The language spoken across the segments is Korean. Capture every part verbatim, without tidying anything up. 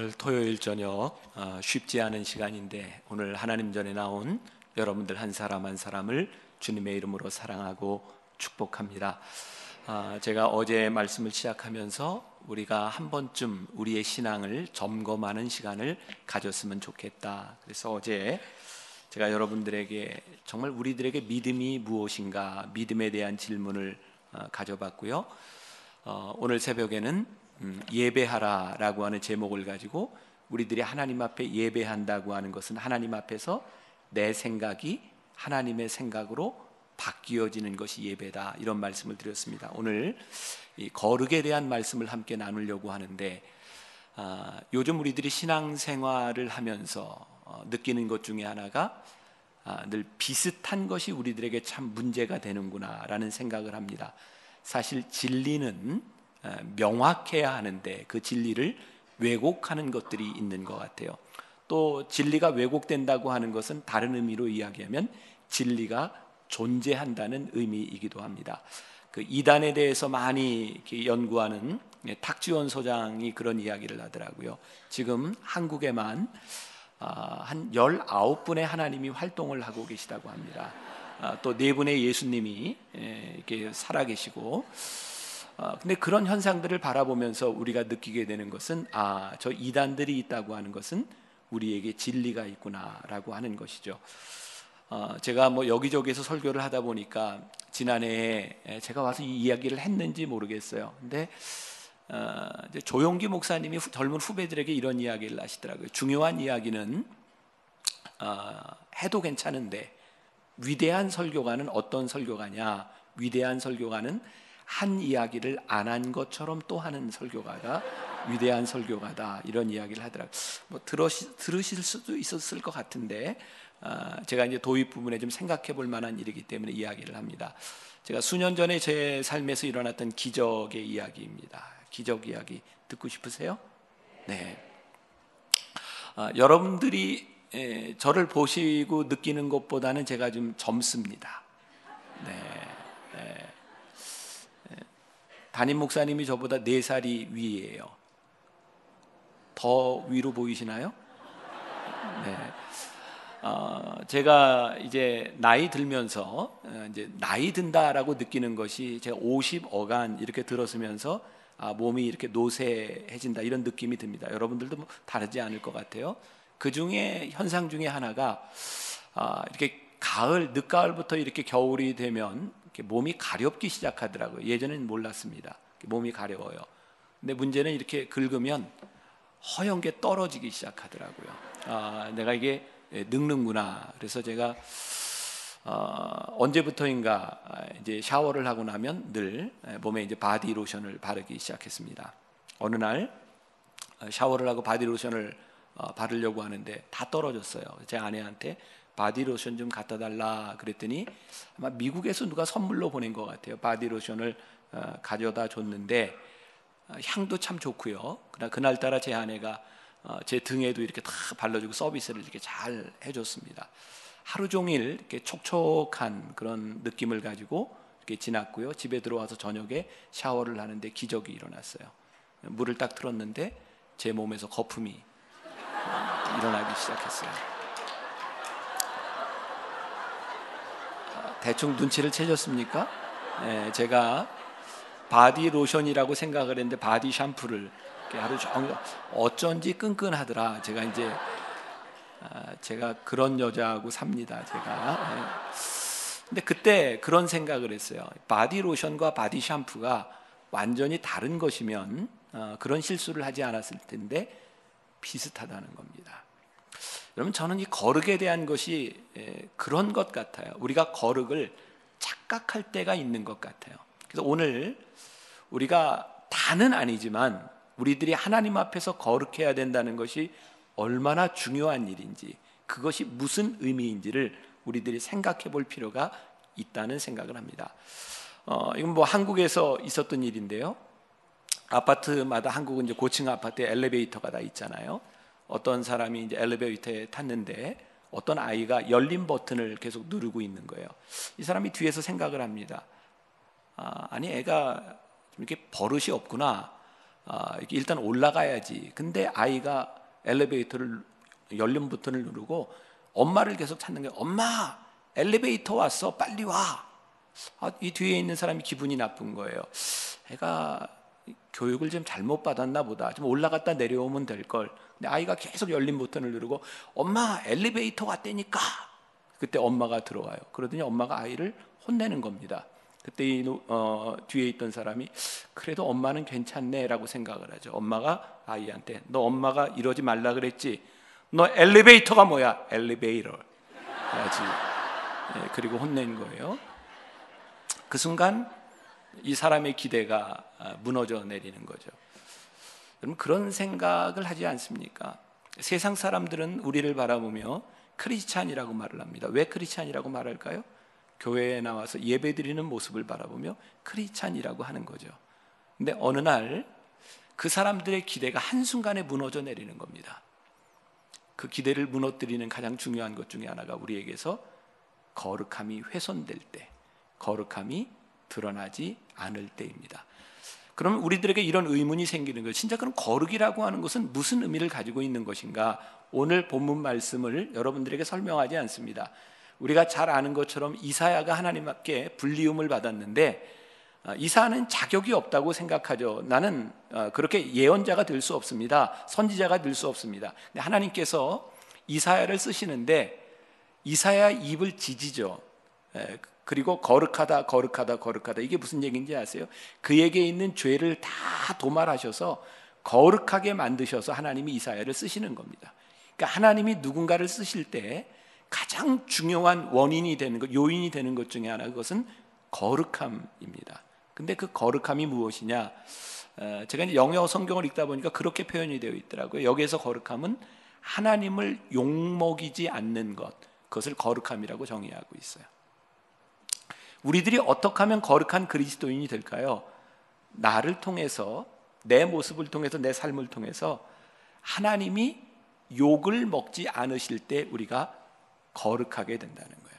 오늘 토요일 저녁 쉽지 않은 시간인데 오늘 하나님 전에 나온 여러분들 한 사람 한 사람을 주님의 이름으로 사랑하고 축복합니다. 제가 어제 말씀을 시작하면서 우리가 한 번쯤 우리의 신앙을 점검하는 시간을 가졌으면 좋겠다. 그래서 어제 제가 여러분들에게 정말 우리들에게 믿음이 무엇인가, 믿음에 대한 질문을 가져봤고요. 오늘 새벽에는 예배하라 라고 하는 제목을 가지고 우리들이 하나님 앞에 예배한다고 하는 것은 하나님 앞에서 내 생각이 하나님의 생각으로 바뀌어지는 것이 예배다, 이런 말씀을 드렸습니다. 오늘 이 거룩에 대한 말씀을 함께 나누려고 하는데, 아, 요즘 우리들이 신앙생활을 하면서 어, 느끼는 것 중에 하나가 아, 늘 비슷한 것이 우리들에게 참 문제가 되는구나 라는 생각을 합니다. 사실 진리는 아, 명확해야 하는데 그 진리를 왜곡하는 것들이 있는 것 같아요. 또 진리가 왜곡된다고 하는 것은 다른 의미로 이야기하면 진리가 존재한다는 의미이기도 합니다. 그 이단에 대해서 많이 연구하는 탁지원 소장이 그런 이야기를 하더라고요. 지금 한국에만 한 열아홉 분의 하나님이 활동을 하고 계시다고 합니다. 또 네 분의 예수님이 이렇게 살아계시고, 근데 그런 현상들을 바라보면서 우리가 느끼게 되는 것은, 아, 저 이단들이 있다고 하는 것은 우리에게 진리가 있구나라고 하는 것이죠. 어, 제가 뭐 여기저기에서 설교를 하다 보니까 지난해에 제가 와서 이 이야기를 했는지 모르겠어요. 근데 어, 이제 조용기 목사님이 후, 젊은 후배들에게 이런 이야기를 하시더라고요. 중요한 이야기는 어, 해도 괜찮은데 위대한 설교가는 어떤 설교가냐. 위대한 설교가는 한 이야기를 안 한 것처럼 또 하는 설교가가 위대한 설교가다, 이런 이야기를 하더라고요. 뭐 들으시, 들으실 수도 있었을 것 같은데 아, 제가 이제 도입 부분에 좀 생각해 볼 만한 일이기 때문에 이야기를 합니다. 제가 수년 전에 제 삶에서 일어났던 기적의 이야기입니다. 기적 이야기 듣고 싶으세요? 네. 아, 여러분들이 에, 저를 보시고 느끼는 것보다는 제가 좀 젊습니다. 네. 에, 에, 담임 목사님이 저보다 네 살이 위예요. 더 위로 보이시나요? 네. 어, 제가 이제 나이 들면서 이제 나이 든다라고 느끼는 것이, 제가 오십 어간 이렇게 들었으면서 아, 몸이 이렇게 노쇠해진다 이런 느낌이 듭니다. 여러분들도 뭐 다르지 않을 것 같아요. 그 중에 현상 중에 하나가 아, 이렇게 가을, 늦가을부터 이렇게 겨울이 되면 이렇게 몸이 가렵기 시작하더라고요. 예전엔 몰랐습니다. 몸이 가려워요. 근데 문제는 이렇게 긁으면 허연 게 떨어지기 시작하더라고요. 아, 내가 이게 예, 늙는구나. 그래서 제가 어, 언제부터인가 이제 샤워를 하고 나면 늘 몸에 이제 바디 로션을 바르기 시작했습니다. 어느 날 샤워를 하고 바디 로션을 어, 바르려고 하는데 다 떨어졌어요. 제 아내한테 바디 로션 좀 갖다 달라 그랬더니 아마 미국에서 누가 선물로 보낸 것 같아요. 바디 로션을 어, 가져다 줬는데 어, 향도 참 좋고요. 그날 그날따라 제 아내가 어, 제 등에도 이렇게 다 발라주고 서비스를 이렇게 잘 해줬습니다. 하루 종일 이렇게 촉촉한 그런 느낌을 가지고 이렇게 지났고요. 집에 들어와서 저녁에 샤워를 하는데 기적이 일어났어요. 물을 딱 틀었는데 제 몸에서 거품이 일어나기 시작했어요. 대충 눈치를 채셨습니까? 네, 제가 바디 로션이라고 생각을 했는데 바디 샴푸를 하루 종일, 어쩐지 끈끈하더라. 제가 이제 아, 제가 그런 여자하고 삽니다. 제가. 근데 그때 그런 생각을 했어요. 바디 로션과 바디 샴푸가 완전히 다른 것이면 어, 그런 실수를 하지 않았을 텐데 비슷하다는 겁니다. 여러분, 저는 이 거룩에 대한 것이 에, 그런 것 같아요. 우리가 거룩을 착각할 때가 있는 것 같아요. 그래서 오늘 우리가 다는 아니지만 우리들이 하나님 앞에서 거룩해야 된다는 것이 얼마나 중요한 일인지, 그것이 무슨 의미인지를 우리들이 생각해 볼 필요가 있다는 생각을 합니다. 어, 이건 뭐 한국에서 있었던 일인데요. 아파트마다, 한국은 이제 고층 아파트에 엘리베이터가 다 있잖아요. 어떤 사람이 이제 엘리베이터에 탔는데 어떤 아이가 열림 버튼을 계속 누르고 있는 거예요. 이 사람이 뒤에서 생각을 합니다. 아, 아니 애가 좀 이렇게 버릇이 없구나. 아, 일단 올라가야지. 근데 아이가 엘리베이터를 열린 버튼을 누르고 엄마를 계속 찾는 거예요. 엄마, 엘리베이터 왔어. 빨리 와. 아, 이 뒤에 있는 사람이 기분이 나쁜 거예요. 애가 교육을 좀 잘못 받았나 보다. 좀 올라갔다 내려오면 될 걸. 근데 아이가 계속 열린 버튼을 누르고 엄마, 엘리베이터 왔다니까. 그때 엄마가 들어와요. 그러더니 엄마가 아이를 혼내는 겁니다. 그때 이, 어, 뒤에 있던 사람이 그래도 엄마는 괜찮네 라고 생각을 하죠. 엄마가 아이한테 너 엄마가 이러지 말라 그랬지. 너 엘리베이터가 뭐야? 엘리베이터 해야지. 네, 그리고 혼낸 거예요. 그 순간 이 사람의 기대가 무너져 내리는 거죠. 여러분, 그런 생각을 하지 않습니까? 세상 사람들은 우리를 바라보며 크리스찬이라고 말을 합니다. 왜 크리스찬이라고 말할까요? 교회에 나와서 예배드리는 모습을 바라보며 크리스찬이라고 하는 거죠. 근데 어느 날 그 사람들의 기대가 한순간에 무너져 내리는 겁니다. 그 기대를 무너뜨리는 가장 중요한 것 중에 하나가 우리에게서 거룩함이 훼손될 때, 거룩함이 드러나지 않을 때입니다. 그러면 우리들에게 이런 의문이 생기는 거예요. 진짜 그럼 거룩이라고 하는 것은 무슨 의미를 가지고 있는 것인가? 오늘 본문 말씀을 여러분들에게 설명하지 않습니다. 우리가 잘 아는 것처럼 이사야가 하나님께 불리움을 받았는데 이사야는 자격이 없다고 생각하죠. 나는 그렇게 예언자가 될 수 없습니다. 선지자가 될 수 없습니다. 근데 하나님께서 이사야를 쓰시는데 이사야 입을 지지죠. 그리고 거룩하다 거룩하다 거룩하다, 이게 무슨 얘기인지 아세요? 그에게 있는 죄를 다 도말하셔서 거룩하게 만드셔서 하나님이 이사야를 쓰시는 겁니다. 그러니까 하나님이 누군가를 쓰실 때 가장 중요한 원인이 되는 것, 요인이 되는 것 중에 하나, 그것은 거룩함입니다. 근데 그 거룩함이 무엇이냐? 제가 이제 영어 성경을 읽다 보니까 그렇게 표현이 되어 있더라고요. 여기에서 거룩함은 하나님을 욕먹이지 않는 것, 그것을 거룩함이라고 정의하고 있어요. 우리들이 어떻게 하면 거룩한 그리스도인이 될까요? 나를 통해서, 내 모습을 통해서, 내 삶을 통해서 하나님이 욕을 먹지 않으실 때 우리가 거룩하게 된다는 거예요.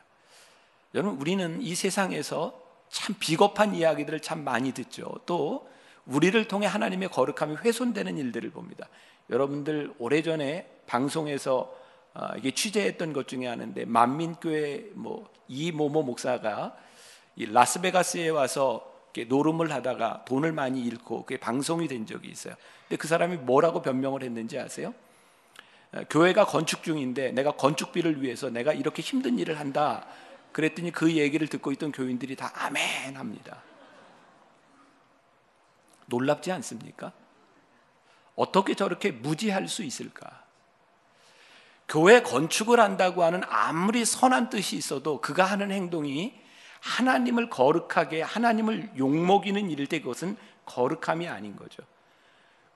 여러분, 우리는 이 세상에서 참 비겁한 이야기들을 참 많이 듣죠. 또 우리를 통해 하나님의 거룩함이 훼손되는 일들을 봅니다. 여러분들 오래전에 방송에서 어, 이게 취재했던 것 중에 하나인데, 만민교회 뭐 이모모 목사가 이 라스베가스에 와서 이렇게 노름을 하다가 돈을 많이 잃고 그게 방송이 된 적이 있어요. 근데 그 사람이 뭐라고 변명을 했는지 아세요? 교회가 건축 중인데 내가 건축비를 위해서 내가 이렇게 힘든 일을 한다. 그랬더니 그 얘기를 듣고 있던 교인들이 다 아멘 합니다. 놀랍지 않습니까? 어떻게 저렇게 무지할 수 있을까? 교회 건축을 한다고 하는 아무리 선한 뜻이 있어도 그가 하는 행동이 하나님을 거룩하게, 하나님을 욕먹이는 일일 때 그것은 거룩함이 아닌 거죠.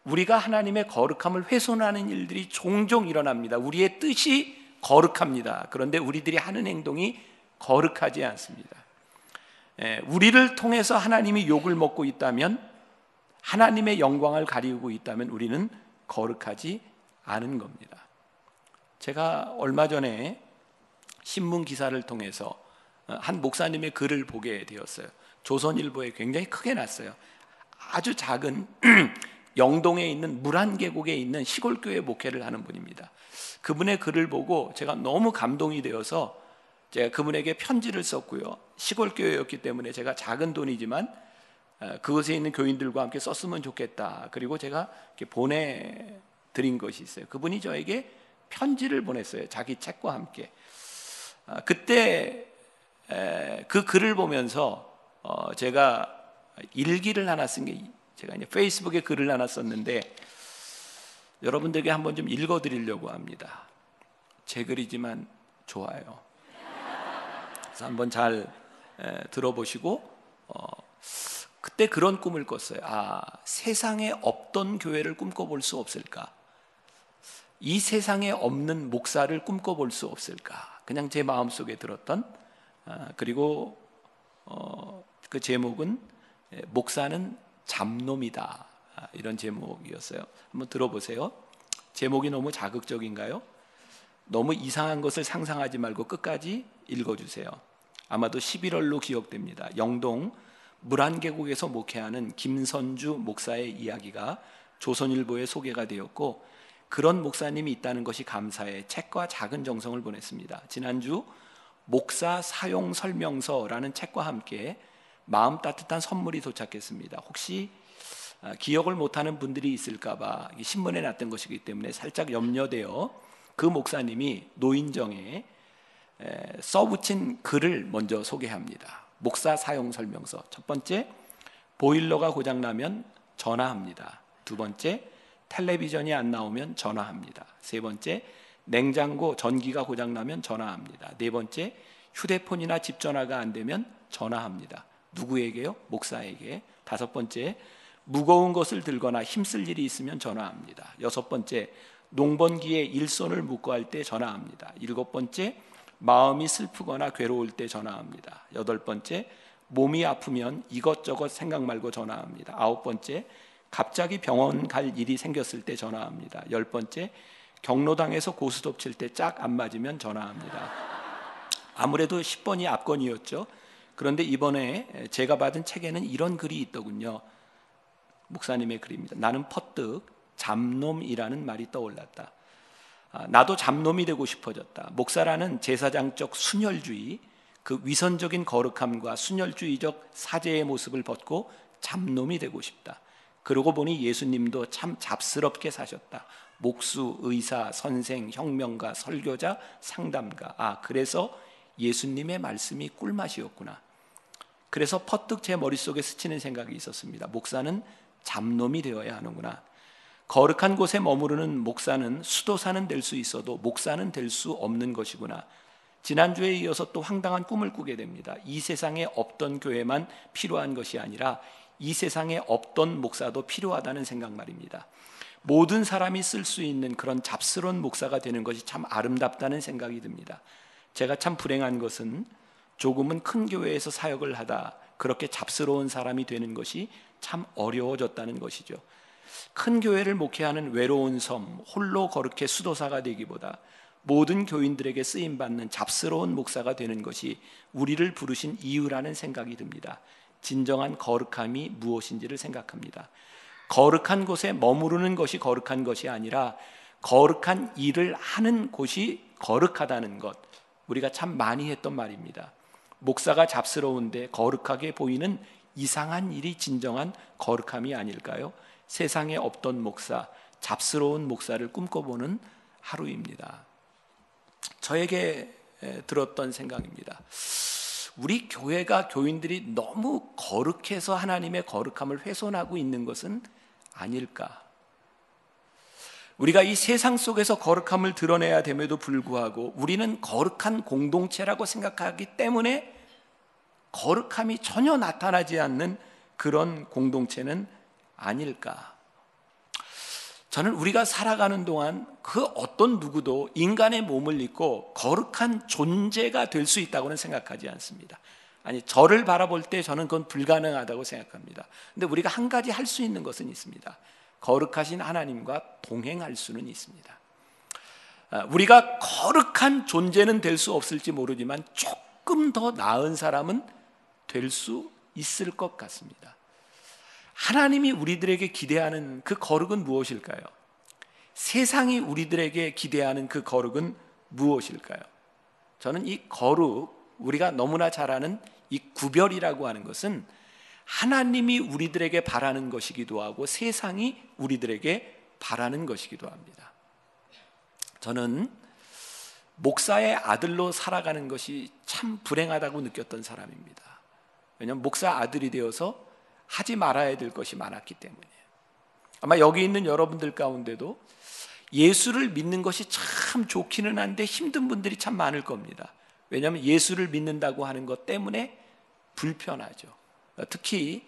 우리가 하나님의 거룩함을 훼손하는 일들이 종종 일어납니다. 우리의 뜻이 거룩합니다. 그런데 우리들이 하는 행동이 거룩하지 않습니다. 에, 우리를 통해서 하나님이 욕을 먹고 있다면, 하나님의 영광을 가리우고 있다면 우리는 거룩하지 않은 겁니다. 제가 얼마 전에 신문 기사를 통해서 한 목사님의 글을 보게 되었어요. 조선일보에 굉장히 크게 났어요. 아주 작은 영동에 있는 물안계곡에 있는 시골교회 목회를 하는 분입니다. 그분의 글을 보고 제가 너무 감동이 되어서 제가 그분에게 편지를 썼고요. 시골교회였기 때문에 제가 작은 돈이지만 그곳에 있는 교인들과 함께 썼으면 좋겠다. 그리고 제가 이렇게 보내드린 것이 있어요. 그분이 저에게 편지를 보냈어요. 자기 책과 함께. 그때 그 글을 보면서 제가 일기를 하나 쓴 게, 제가 이제 페이스북에 글을 하나 썼는데 여러분들에게 한번 좀 읽어드리려고 합니다. 제 글이지만 좋아요. 그래서 한번 잘 들어보시고, 어, 그때 그런 꿈을 꿨어요. 아, 세상에 없던 교회를 꿈꿔볼 수 없을까? 이 세상에 없는 목사를 꿈꿔볼 수 없을까? 그냥 제 마음속에 들었던, 아, 그리고 어, 그 제목은 목사는 잡놈이다, 이런 제목이었어요. 한번 들어보세요. 제목이 너무 자극적인가요? 너무 이상한 것을 상상하지 말고 끝까지 읽어주세요. 아마도 십일월로 기억됩니다. 영동 물안계곡에서 목회하는 김선주 목사의 이야기가 조선일보에 소개가 되었고, 그런 목사님이 있다는 것이 감사에 책과 작은 정성을 보냈습니다. 지난주 목사 사용 설명서라는 책과 함께 마음 따뜻한 선물이 도착했습니다. 혹시 기억을 못하는 분들이 있을까봐 신문에 났던 것이기 때문에 살짝 염려되어 그 목사님이 노인정에 써붙인 글을 먼저 소개합니다. 목사 사용 설명서. 첫 번째, 보일러가 고장나면 전화합니다. 두 번째, 텔레비전이 안 나오면 전화합니다. 세 번째, 냉장고 전기가 고장나면 전화합니다. 네 번째, 휴대폰이나 집 전화가 안 되면 전화합니다. 누구에게요? 목사에게. 다섯 번째, 무거운 것을 들거나 힘쓸 일이 있으면 전화합니다. 여섯 번째, 농번기에 일손을 묶어 할 때 전화합니다. 일곱 번째, 마음이 슬프거나 괴로울 때 전화합니다. 여덟 번째, 몸이 아프면 이것저것 생각 말고 전화합니다. 아홉 번째, 갑자기 병원 갈 일이 생겼을 때 전화합니다. 열 번째, 경로당에서 고스톱 칠 때 짝 안 맞으면 전화합니다. 아무래도 십 번이 압권이었죠. 그런데 이번에 제가 받은 책에는 이런 글이 있더군요. 목사님의 글입니다. 나는 퍼뜩 잡놈이라는 말이 떠올랐다. 나도 잡놈이 되고 싶어졌다. 목사라는 제사장적 순혈주의, 그 위선적인 거룩함과 순혈주의적 사제의 모습을 벗고 잡놈이 되고 싶다. 그러고 보니 예수님도 참 잡스럽게 사셨다. 목수, 의사, 선생, 혁명가, 설교자, 상담가. 아, 그래서 예수님의 말씀이 꿀맛이었구나. 그래서 퍼뜩 제 머릿속에 스치는 생각이 있었습니다. 목사는 잡놈이 되어야 하는구나. 거룩한 곳에 머무르는 목사는 수도사는 될 수 있어도 목사는 될 수 없는 것이구나. 지난주에 이어서 또 황당한 꿈을 꾸게 됩니다. 이 세상에 없던 교회만 필요한 것이 아니라 이 세상에 없던 목사도 필요하다는 생각 말입니다. 모든 사람이 쓸 수 있는 그런 잡스러운 목사가 되는 것이 참 아름답다는 생각이 듭니다. 제가 참 불행한 것은 조금은 큰 교회에서 사역을 하다 그렇게 잡스러운 사람이 되는 것이 참 어려워졌다는 것이죠. 큰 교회를 목회하는 외로운 섬, 홀로 거룩해 수도사가 되기보다 모든 교인들에게 쓰임받는 잡스러운 목사가 되는 것이 우리를 부르신 이유라는 생각이 듭니다. 진정한 거룩함이 무엇인지를 생각합니다. 거룩한 곳에 머무르는 것이 거룩한 것이 아니라 거룩한 일을 하는 곳이 거룩하다는 것, 우리가 참 많이 했던 말입니다. 목사가 잡스러운데 거룩하게 보이는 이상한 일이 진정한 거룩함이 아닐까요? 세상에 없던 목사, 잡스러운 목사를 꿈꿔보는 하루입니다. 저에게 들었던 생각입니다. 우리 교회가 교인들이 너무 거룩해서 하나님의 거룩함을 훼손하고 있는 것은 아닐까? 우리가 이 세상 속에서 거룩함을 드러내야 됨에도 불구하고 우리는 거룩한 공동체라고 생각하기 때문에 거룩함이 전혀 나타나지 않는 그런 공동체는 아닐까? 저는 우리가 살아가는 동안 그 어떤 누구도 인간의 몸을 입고 거룩한 존재가 될 수 있다고는 생각하지 않습니다. 아니, 저를 바라볼 때 저는 그건 불가능하다고 생각합니다. 근데 우리가 한 가지 할 수 있는 것은 있습니다. 거룩하신 하나님과 동행할 수는 있습니다. 우리가 거룩한 존재는 될 수 없을지 모르지만 조금 더 나은 사람은 될 수 있을 것 같습니다. 하나님이 우리들에게 기대하는 그 거룩은 무엇일까요? 세상이 우리들에게 기대하는 그 거룩은 무엇일까요? 저는 이 거룩, 우리가 너무나 잘 아는 이 구별이라고 하는 것은 하나님이 우리들에게 바라는 것이기도 하고 세상이 우리들에게 바라는 것이기도 합니다. 저는 목사의 아들로 살아가는 것이 참 불행하다고 느꼈던 사람입니다. 왜냐하면 목사 아들이 되어서 하지 말아야 될 것이 많았기 때문이에요. 아마 여기 있는 여러분들 가운데도 예수를 믿는 것이 참 좋기는 한데 힘든 분들이 참 많을 겁니다. 왜냐하면 예수를 믿는다고 하는 것 때문에 불편하죠. 특히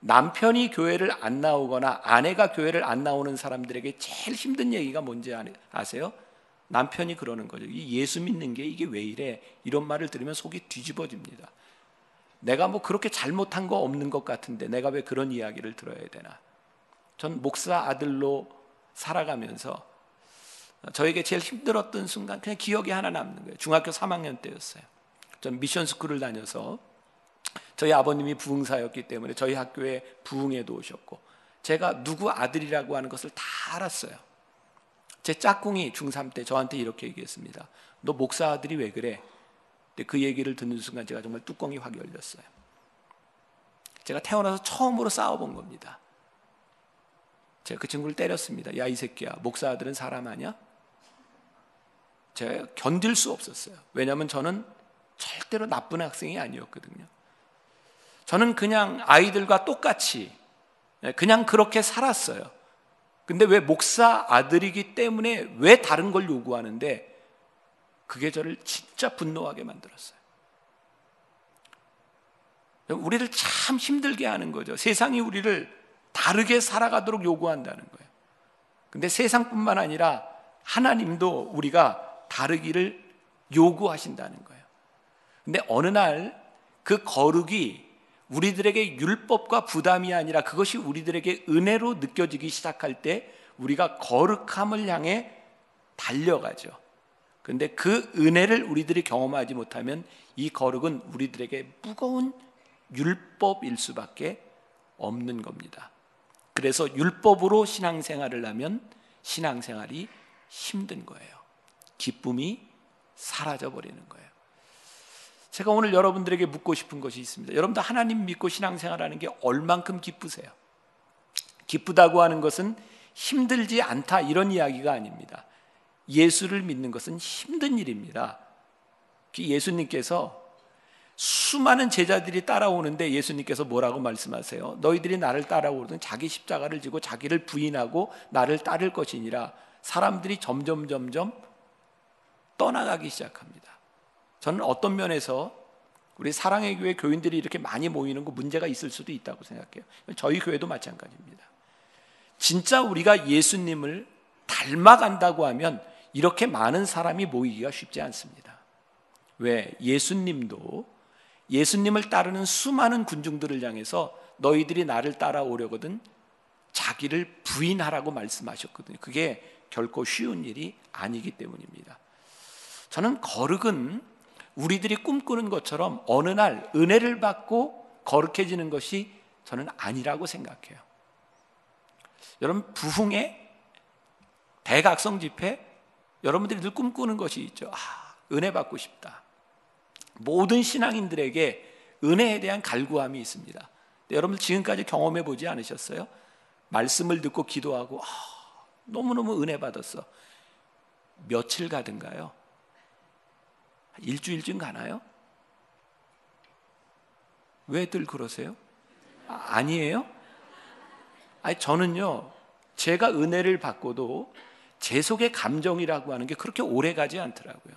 남편이 교회를 안 나오거나 아내가 교회를 안 나오는 사람들에게 제일 힘든 얘기가 뭔지 아세요? 남편이 그러는 거죠. 이 예수 믿는 게 이게 왜 이래? 이런 말을 들으면 속이 뒤집어집니다. 내가 뭐 그렇게 잘못한 거 없는 것 같은데 내가 왜 그런 이야기를 들어야 되나? 전 목사 아들로 살아가면서 저에게 제일 힘들었던 순간 그냥 기억이 하나 남는 거예요. 중학교 삼 학년 때였어요. 전 미션스쿨을 다녀서 저희 아버님이 부흥사였기 때문에 저희 학교에 부흥회도 오셨고, 제가 누구 아들이라고 하는 것을 다 알았어요. 제 짝꿍이 중삼 때 저한테 이렇게 얘기했습니다. 너 목사 아들이 왜 그래? 근데 그 얘기를 듣는 순간 제가 정말 뚜껑이 확 열렸어요. 제가 태어나서 처음으로 싸워본 겁니다. 제가 그 친구를 때렸습니다. 야, 이 새끼야, 목사 아들은 사람 아니야? 제가 견딜 수 없었어요. 왜냐하면 저는 절대로 나쁜 학생이 아니었거든요. 저는 그냥 아이들과 똑같이 그냥 그렇게 살았어요. 근데 왜 목사 아들이기 때문에 왜 다른 걸 요구하는데, 그게 저를 진짜 분노하게 만들었어요. 우리를 참 힘들게 하는 거죠. 세상이 우리를 다르게 살아가도록 요구한다는 거예요. 근데 세상뿐만 아니라 하나님도 우리가 다르기를 요구하신다는 거예요. 근데 어느 날 그 거룩이 우리들에게 율법과 부담이 아니라 그것이 우리들에게 은혜로 느껴지기 시작할 때 우리가 거룩함을 향해 달려가죠. 그런데 그 은혜를 우리들이 경험하지 못하면 이 거룩은 우리들에게 무거운 율법일 수밖에 없는 겁니다. 그래서 율법으로 신앙생활을 하면 신앙생활이 힘든 거예요. 기쁨이 사라져버리는 거예요. 제가 오늘 여러분들에게 묻고 싶은 것이 있습니다. 여러분도 하나님 믿고 신앙생활하는 게 얼만큼 기쁘세요? 기쁘다고 하는 것은 힘들지 않다 이런 이야기가 아닙니다. 예수를 믿는 것은 힘든 일입니다. 예수님께서 수많은 제자들이 따라오는데 예수님께서 뭐라고 말씀하세요? 너희들이 나를 따라오거든 자기 십자가를 지고 자기를 부인하고 나를 따를 것이니라. 사람들이 점점 점점 떠나가기 시작합니다. 저는 어떤 면에서 우리 사랑의 교회 교인들이 이렇게 많이 모이는 거 문제가 있을 수도 있다고 생각해요. 저희 교회도 마찬가지입니다. 진짜 우리가 예수님을 닮아간다고 하면 이렇게 많은 사람이 모이기가 쉽지 않습니다. 왜? 예수님도 예수님을 따르는 수많은 군중들을 향해서 너희들이 나를 따라오려거든 자기를 부인하라고 말씀하셨거든요. 그게 결코 쉬운 일이 아니기 때문입니다. 저는 거룩은 우리들이 꿈꾸는 것처럼 어느 날 은혜를 받고 거룩해지는 것이 저는 아니라고 생각해요. 여러분, 부흥회, 대각성 집회, 여러분들이 늘 꿈꾸는 것이 있죠. 아, 은혜 받고 싶다. 모든 신앙인들에게 은혜에 대한 갈구함이 있습니다. 여러분들 지금까지 경험해 보지 않으셨어요? 말씀을 듣고 기도하고 아, 너무너무 은혜 받았어. 며칠 가든가요? 일주일쯤 가나요? 왜들 그러세요? 아, 아니에요? 아니, 저는요, 제가 은혜를 받고도 제 속의 감정이라고 하는 게 그렇게 오래 가지 않더라고요.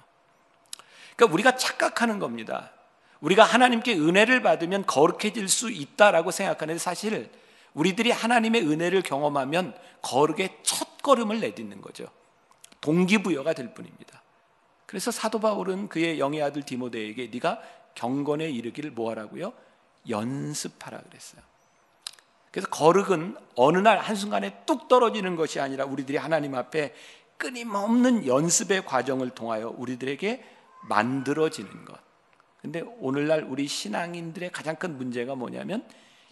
그러니까 우리가 착각하는 겁니다. 우리가 하나님께 은혜를 받으면 거룩해질 수 있다라고 생각하는데, 사실 우리들이 하나님의 은혜를 경험하면 거룩의 첫 걸음을 내딛는 거죠. 동기부여가 될 뿐입니다. 그래서 사도 바울은 그의 영의 아들 디모데에게 네가 경건에 이르기를 뭐하라고요? 연습하라 그랬어요. 그래서 거룩은 어느 날 한순간에 뚝 떨어지는 것이 아니라 우리들이 하나님 앞에 끊임없는 연습의 과정을 통하여 우리들에게 만들어지는 것. 근데 오늘날 우리 신앙인들의 가장 큰 문제가 뭐냐면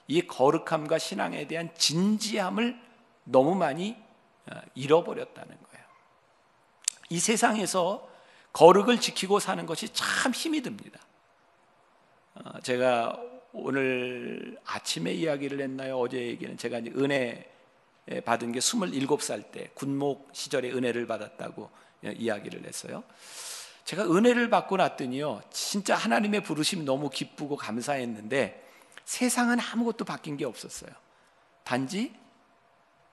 이 거룩함과 신앙에 대한 진지함을 너무 많이 잃어버렸다는 거예요. 이 세상에서 거룩을 지키고 사는 것이 참 힘이 듭니다. 제가 오늘 아침에 이야기를 했나요? 어제 얘기는 제가 이제 은혜 받은 게 스물일곱 살 때 군목 시절에 은혜를 받았다고 이야기를 했어요. 제가 은혜를 받고 났더니요, 진짜 하나님의 부르심이 너무 기쁘고 감사했는데 세상은 아무것도 바뀐 게 없었어요. 단지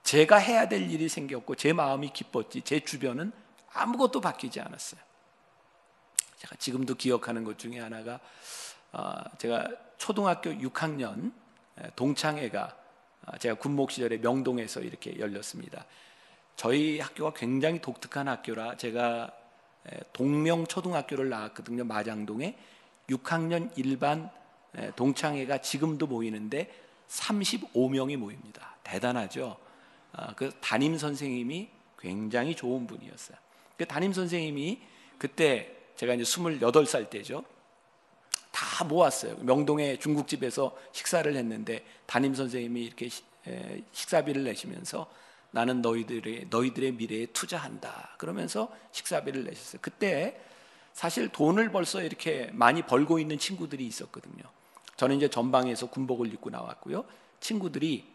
제가 해야 될 일이 생겼고 제 마음이 기뻤지 제 주변은 아무것도 바뀌지 않았어요. 제가 지금도 기억하는 것 중에 하나가, 제가 초등학교 육 학년 동창회가 제가 군목 시절에 명동에서 이렇게 열렸습니다. 저희 학교가 굉장히 독특한 학교라 제가 동명초등학교를 나왔거든요. 마장동에 육 학년 일반 동창회가 지금도 모이는데 삼십오 명이 모입니다. 대단하죠? 그 담임 선생님이 굉장히 좋은 분이었어요. 그 담임 선생님이 그때 제가 이제 스물여덟 살 때죠. 다 다 모았어요. 명동의 중국집에서 식사를 했는데 담임선생님이 이렇게 식사비를 내시면서 나는 너희들의, 너희들의 미래에 투자한다 그러면서 식사비를 내셨어요. 그때 사실 돈을 벌써 이렇게 많이 벌고 있는 친구들이 있었거든요. 저는 이제 전방에서 군복을 입고 나왔고요. 친구들이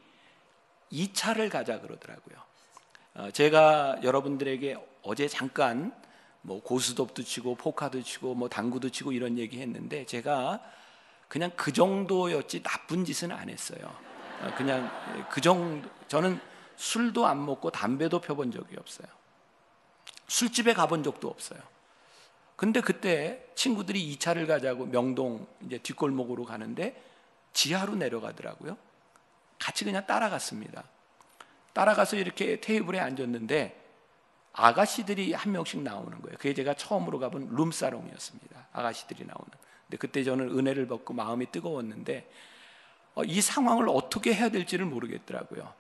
이 차를 가자 그러더라고요. 어, 제가 여러분들에게 어제 잠깐 뭐 고스톱도 치고 포카도 치고 뭐 당구도 치고 이런 얘기 했는데 제가 그냥 그 정도였지 나쁜 짓은 안 했어요. 어, 그냥 그 정도. 저는 술도 안 먹고 담배도 펴본 적이 없어요. 술집에 가본 적도 없어요. 근데 그때 친구들이 이 차를 가자고 명동 이제 뒷골목으로 가는데 지하로 내려가더라고요. 같이 그냥 따라갔습니다. 따라가서 이렇게 테이블에 앉았는데 아가씨들이 한 명씩 나오는 거예요. 그게 제가 처음으로 가본 룸사롱이었습니다. 아가씨들이 나오는. 근데 그때 저는 은혜를 받고 마음이 뜨거웠는데 이 상황을 어떻게 해야 될지를 모르겠더라고요.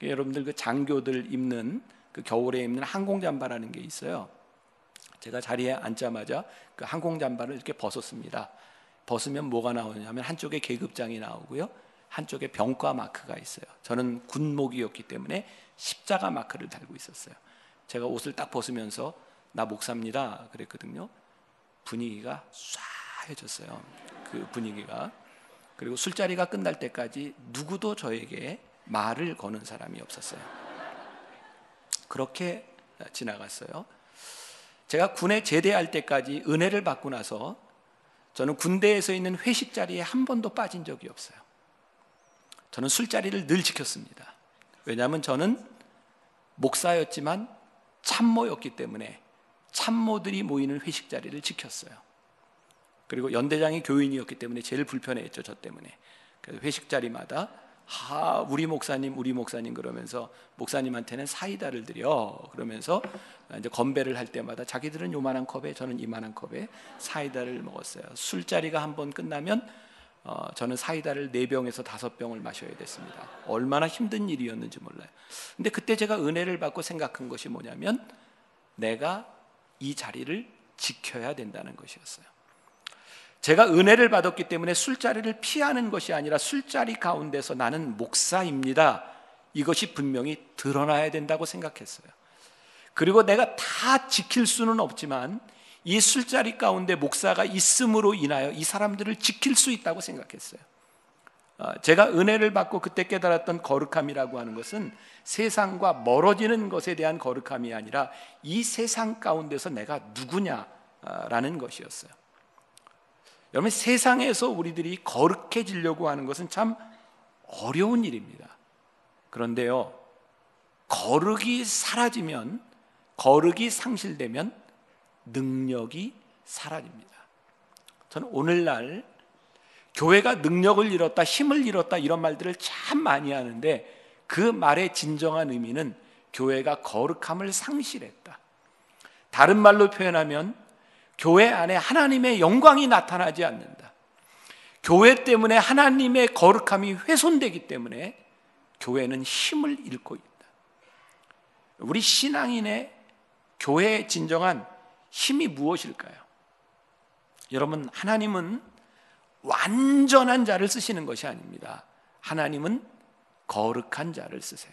여러분들 그 장교들 입는 그 겨울에 입는 항공잠바라는 게 있어요. 제가 자리에 앉자마자 그 항공잠바를 이렇게 벗었습니다. 벗으면 뭐가 나오냐면 한쪽에 계급장이 나오고요, 한쪽에 병과 마크가 있어요. 저는 군목이었기 때문에 십자가 마크를 달고 있었어요. 제가 옷을 딱 벗으면서 나 목사입니다 그랬거든요. 분위기가 쏴해졌어요. 그 분위기가. 그리고 술자리가 끝날 때까지 누구도 저에게 말을 거는 사람이 없었어요. 그렇게 지나갔어요. 제가 군에 제대할 때까지 은혜를 받고 나서 저는 군대에서 있는 회식 자리에 한 번도 빠진 적이 없어요. 저는 술자리를 늘 지켰습니다. 왜냐하면 저는 목사였지만 참모였기 때문에 참모들이 모이는 회식 자리를 지켰어요. 그리고 연대장이 교인이었기 때문에 제일 불편해했죠, 저 때문에. 그래서 회식 자리마다 하, 우리 목사님, 우리 목사님 그러면서 목사님한테는 사이다를 드려 그러면서 이제 건배를 할 때마다 자기들은 요만한 컵에 저는 이만한 컵에 사이다를 먹었어요. 술자리가 한 번 끝나면 어, 저는 사이다를 네 병에서 다섯 병을 마셔야 됐습니다. 얼마나 힘든 일이었는지 몰라요. 근데 그때 제가 은혜를 받고 생각한 것이 뭐냐면 내가 이 자리를 지켜야 된다는 것이었어요. 제가 은혜를 받았기 때문에 술자리를 피하는 것이 아니라 술자리 가운데서 나는 목사입니다, 이것이 분명히 드러나야 된다고 생각했어요. 그리고 내가 다 지킬 수는 없지만 이 술자리 가운데 목사가 있음으로 인하여 이 사람들을 지킬 수 있다고 생각했어요. 제가 은혜를 받고 그때 깨달았던 거룩함이라고 하는 것은 세상과 멀어지는 것에 대한 거룩함이 아니라 이 세상 가운데서 내가 누구냐라는 것이었어요. 여러분, 세상에서 우리들이 거룩해지려고 하는 것은 참 어려운 일입니다. 그런데요, 거룩이 사라지면, 거룩이 상실되면 능력이 사라집니다. 저는 오늘날 교회가 능력을 잃었다, 힘을 잃었다 이런 말들을 참 많이 하는데 그 말의 진정한 의미는 교회가 거룩함을 상실했다. 다른 말로 표현하면 교회 안에 하나님의 영광이 나타나지 않는다. 교회 때문에 하나님의 거룩함이 훼손되기 때문에 교회는 힘을 잃고 있다. 우리 신앙인의 교회의 진정한 힘이 무엇일까요? 여러분, 하나님은 완전한 자를 쓰시는 것이 아닙니다. 하나님은 거룩한 자를 쓰세요.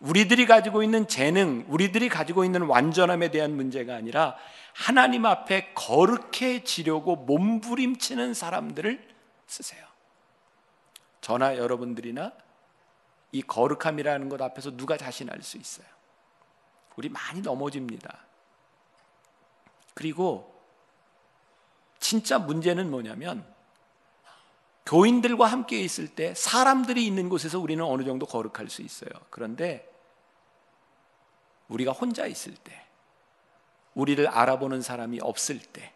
우리들이 가지고 있는 재능, 우리들이 가지고 있는 완전함에 대한 문제가 아니라 하나님 앞에 거룩해지려고 몸부림치는 사람들을 쓰세요. 저나 여러분들이나 이 거룩함이라는 것 앞에서 누가 자신할 수 있어요? 우리 많이 넘어집니다. 그리고 진짜 문제는 뭐냐면 교인들과 함께 있을 때 사람들이 있는 곳에서 우리는 어느 정도 거룩할 수 있어요. 그런데 우리가 혼자 있을 때, 우리를 알아보는 사람이 없을 때,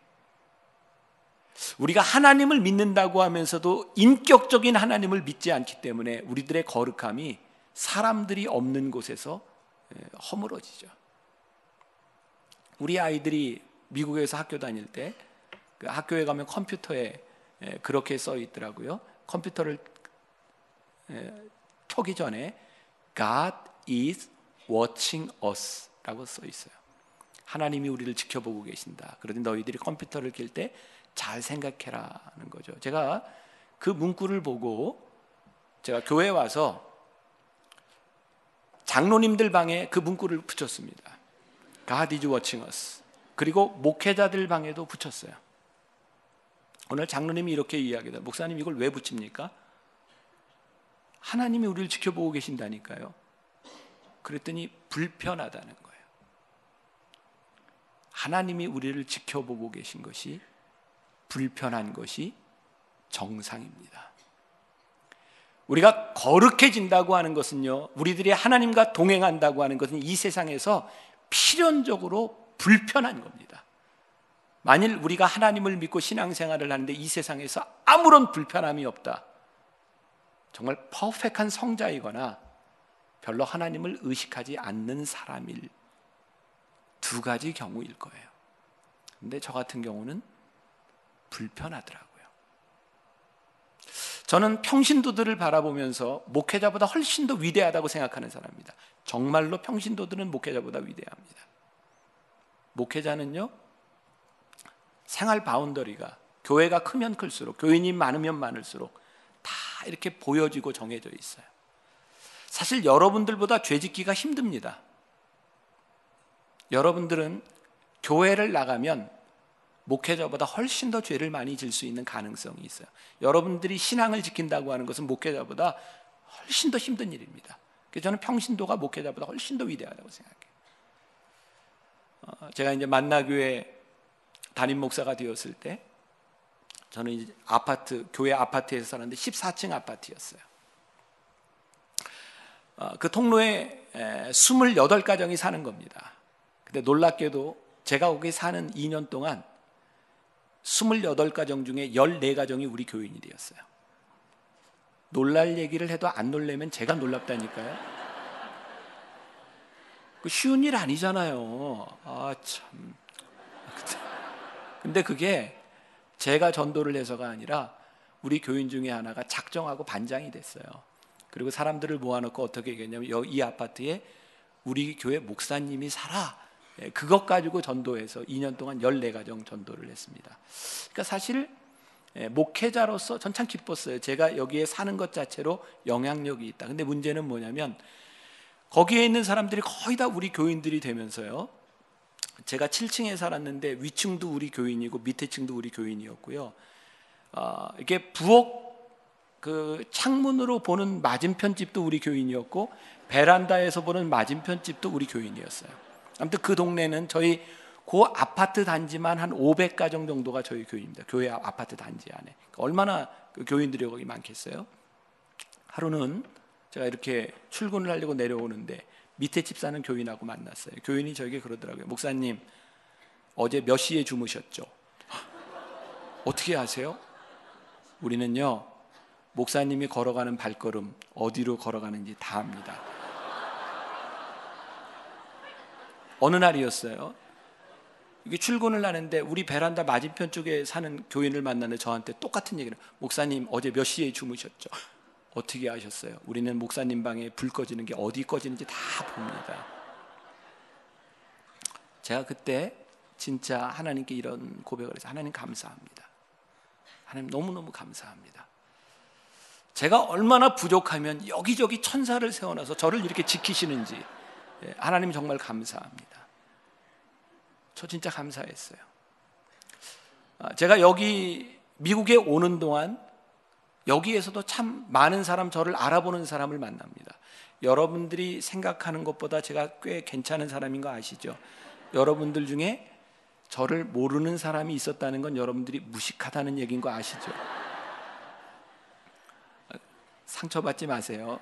우리가 하나님을 믿는다고 하면서도 인격적인 하나님을 믿지 않기 때문에 우리들의 거룩함이 사람들이 없는 곳에서 허물어지죠. 우리 아이들이 미국에서 학교 다닐 때 그 학교에 가면 컴퓨터에 그렇게 써 있더라고요. 컴퓨터를 켜기 전에 God is watching us 라고 써 있어요. 하나님이 우리를 지켜보고 계신다. 그런데 너희들이 컴퓨터를 켤 때 잘 생각해라는 거죠. 제가 그 문구를 보고 제가 교회에 와서 장로님들 방에 그 문구를 붙였습니다. God is watching us. 그리고 목회자들 방에도 붙였어요. 오늘 장로님이 이렇게 이야기해요. 목사님 이걸 왜 붙입니까? 하나님이 우리를 지켜보고 계신다니까요. 그랬더니 불편하다는 거예요. 하나님이 우리를 지켜보고 계신 것이 불편한 것이 정상입니다. 우리가 거룩해진다고 하는 것은요, 우리들이 하나님과 동행한다고 하는 것은 이 세상에서 필연적으로 불편한 겁니다. 만일 우리가 하나님을 믿고 신앙생활을 하는데 이 세상에서 아무런 불편함이 없다, 정말 퍼펙트한 성자이거나 별로 하나님을 의식하지 않는 사람일, 두 가지 경우일 거예요. 근데 저 같은 경우는 불편하더라고요. 저는 평신도들을 바라보면서 목회자보다 훨씬 더 위대하다고 생각하는 사람입니다. 정말로 평신도들은 목회자보다 위대합니다. 목회자는요, 생활 바운더리가 교회가 크면 클수록, 교인이 많으면 많을수록 다 이렇게 보여지고 정해져 있어요. 사실 여러분들보다 죄짓기가 힘듭니다. 여러분들은 교회를 나가면 목회자보다 훨씬 더 죄를 많이 질 수 있는 가능성이 있어요. 여러분들이 신앙을 지킨다고 하는 것은 목회자보다 훨씬 더 힘든 일입니다. 그래서 저는 평신도가 목회자보다 훨씬 더 위대하다고 생각해요. 제가 이제 만나교회 담임 목사가 되었을 때 저는 이제 아파트, 교회 아파트에서 살았는데 십사 층 아파트였어요. 그 통로에 이십팔 가정이 사는 겁니다. 근데 놀랍게도 제가 거기 사는 이 년 동안 이십팔 가정 중에 십사 가정이 우리 교인이었어요. 놀랄 얘기를 해도 안 놀래면 제가 놀랍다니까요. 쉬운 일 아니잖아요. 아, 참. 근데 그게 제가 전도를 해서가 아니라 우리 교인 중에 하나가 작정하고 반장이 됐어요. 그리고 사람들을 모아놓고 어떻게 얘기했냐면, 이 아파트에 우리 교회 목사님이 살아, 그것 가지고 전도해서 이 년 동안 십사 가정 전도를 했습니다. 그러니까 사실 목회자로서 전 참 기뻤어요. 제가 여기에 사는 것 자체로 영향력이 있다. 근데 문제는 뭐냐면 거기에 있는 사람들이 거의 다 우리 교인들이 되면서요, 제가 칠 층에 살았는데 위층도 우리 교인이고 밑에 층도 우리 교인이었고요, 어, 이게 부엌 그 창문으로 보는 맞은편 집도 우리 교인이었고 베란다에서 보는 맞은편 집도 우리 교인이었어요. 아무튼 그 동네는 저희 그 아파트 단지만 한 오백 가정 정도가 저희 교인입니다. 교회 아파트 단지 안에 얼마나 그 교인들이 거기 많겠어요. 하루는 제가 이렇게 출근을 하려고 내려오는데 밑에 집 사는 교인하고 만났어요. 교인이 저에게 그러더라고요. 목사님, 어제 몇 시에 주무셨죠? 어떻게 아세요? 우리는요, 목사님이 걸어가는 발걸음, 어디로 걸어가는지 다 압니다. 어느 날이었어요. 이게 출근을 하는데 우리 베란다 맞은편 쪽에 사는 교인을 만나는데 저한테 똑같은 얘기를, 목사님, 어제 몇 시에 주무셨죠? 어떻게 아셨어요? 우리는 목사님 방에 불 꺼지는 게 어디 꺼지는지 다 봅니다. 제가 그때 진짜 하나님께 이런 고백을 해서, 하나님 감사합니다. 하나님 너무너무 감사합니다. 제가 얼마나 부족하면 여기저기 천사를 세워놔서 저를 이렇게 지키시는지, 하나님 정말 감사합니다. 저 진짜 감사했어요. 제가 여기 미국에 오는 동안 여기에서도 참 많은 사람, 저를 알아보는 사람을 만납니다. 여러분들이 생각하는 것보다 제가 꽤 괜찮은 사람인 거 아시죠? 여러분들 중에 저를 모르는 사람이 있었다는 건 여러분들이 무식하다는 얘기인 거 아시죠? 상처받지 마세요.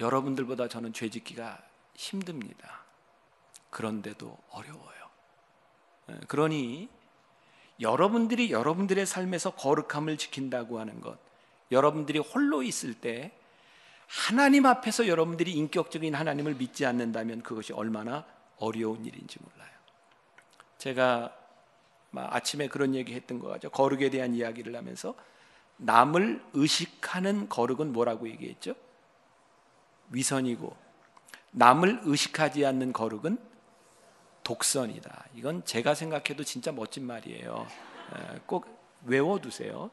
여러분들보다 저는 죄짓기가 힘듭니다. 그런데도 어려워요. 그러니 여러분들이 여러분들의 삶에서 거룩함을 지킨다고 하는 것, 여러분들이 홀로 있을 때 하나님 앞에서 여러분들이 인격적인 하나님을 믿지 않는다면 그것이 얼마나 어려운 일인지 몰라요. 제가 막 아침에 그런 얘기 했던 거 같죠. 거룩에 대한 이야기를 하면서 남을 의식하는 거룩은 뭐라고 얘기했죠? 위선이고, 남을 의식하지 않는 거룩은 독선이다. 이건 제가 생각해도 진짜 멋진 말이에요. 꼭 외워두세요.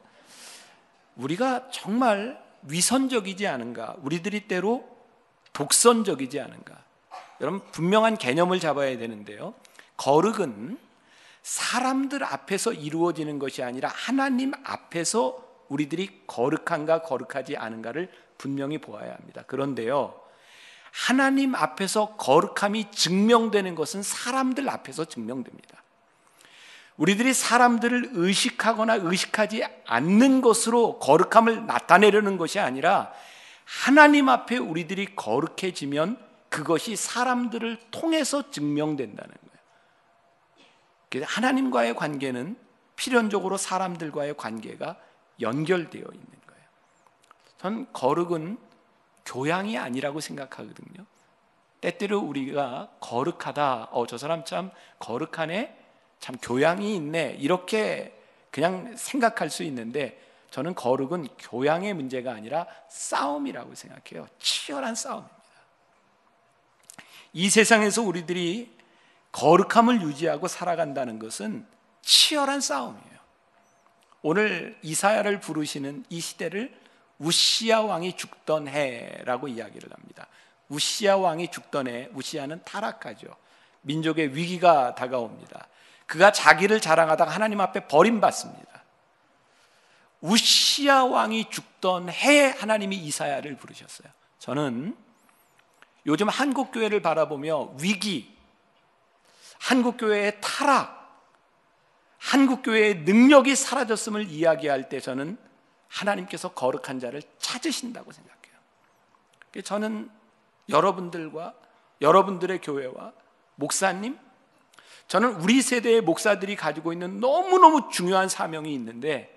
우리가 정말 위선적이지 않은가, 우리들이 때로 독선적이지 않은가. 여러분 분명한 개념을 잡아야 되는데요, 거룩은 사람들 앞에서 이루어지는 것이 아니라 하나님 앞에서 우리들이 거룩한가 거룩하지 않은가를 분명히 보아야 합니다. 그런데요, 하나님 앞에서 거룩함이 증명되는 것은 사람들 앞에서 증명됩니다. 우리들이 사람들을 의식하거나 의식하지 않는 것으로 거룩함을 나타내려는 것이 아니라 하나님 앞에 우리들이 거룩해지면 그것이 사람들을 통해서 증명된다는 거예요. 그래서 하나님과의 관계는 필연적으로 사람들과의 관계가 연결되어 있는 거예요. 전 거룩은 교양이 아니라고 생각하거든요. 때때로 우리가 거룩하다, 어, 저 사람 참 거룩하네, 참 교양이 있네, 이렇게 그냥 생각할 수 있는데, 저는 거룩은 교양의 문제가 아니라 싸움이라고 생각해요. 치열한 싸움입니다. 이 세상에서 우리들이 거룩함을 유지하고 살아간다는 것은 치열한 싸움이에요. 오늘 이사야를 부르시는 이 시대를 웃시야 왕이 죽던 해라고 이야기를 합니다. 웃시야 왕이 죽던 해, 웃시야는 타락하죠. 민족의 위기가 다가옵니다. 그가 자기를 자랑하다가 하나님 앞에 버림받습니다. 웃시야 왕이 죽던 해에 하나님이 이사야를 부르셨어요. 저는 요즘 한국 교회를 바라보며 위기, 한국 교회의 타락, 한국 교회의 능력이 사라졌음을 이야기할 때 저는 하나님께서 거룩한 자를 찾으신다고 생각해요. 저는 여러분들과 여러분들의 교회와 목사님, 저는 우리 세대의 목사들이 가지고 있는 너무너무 중요한 사명이 있는데,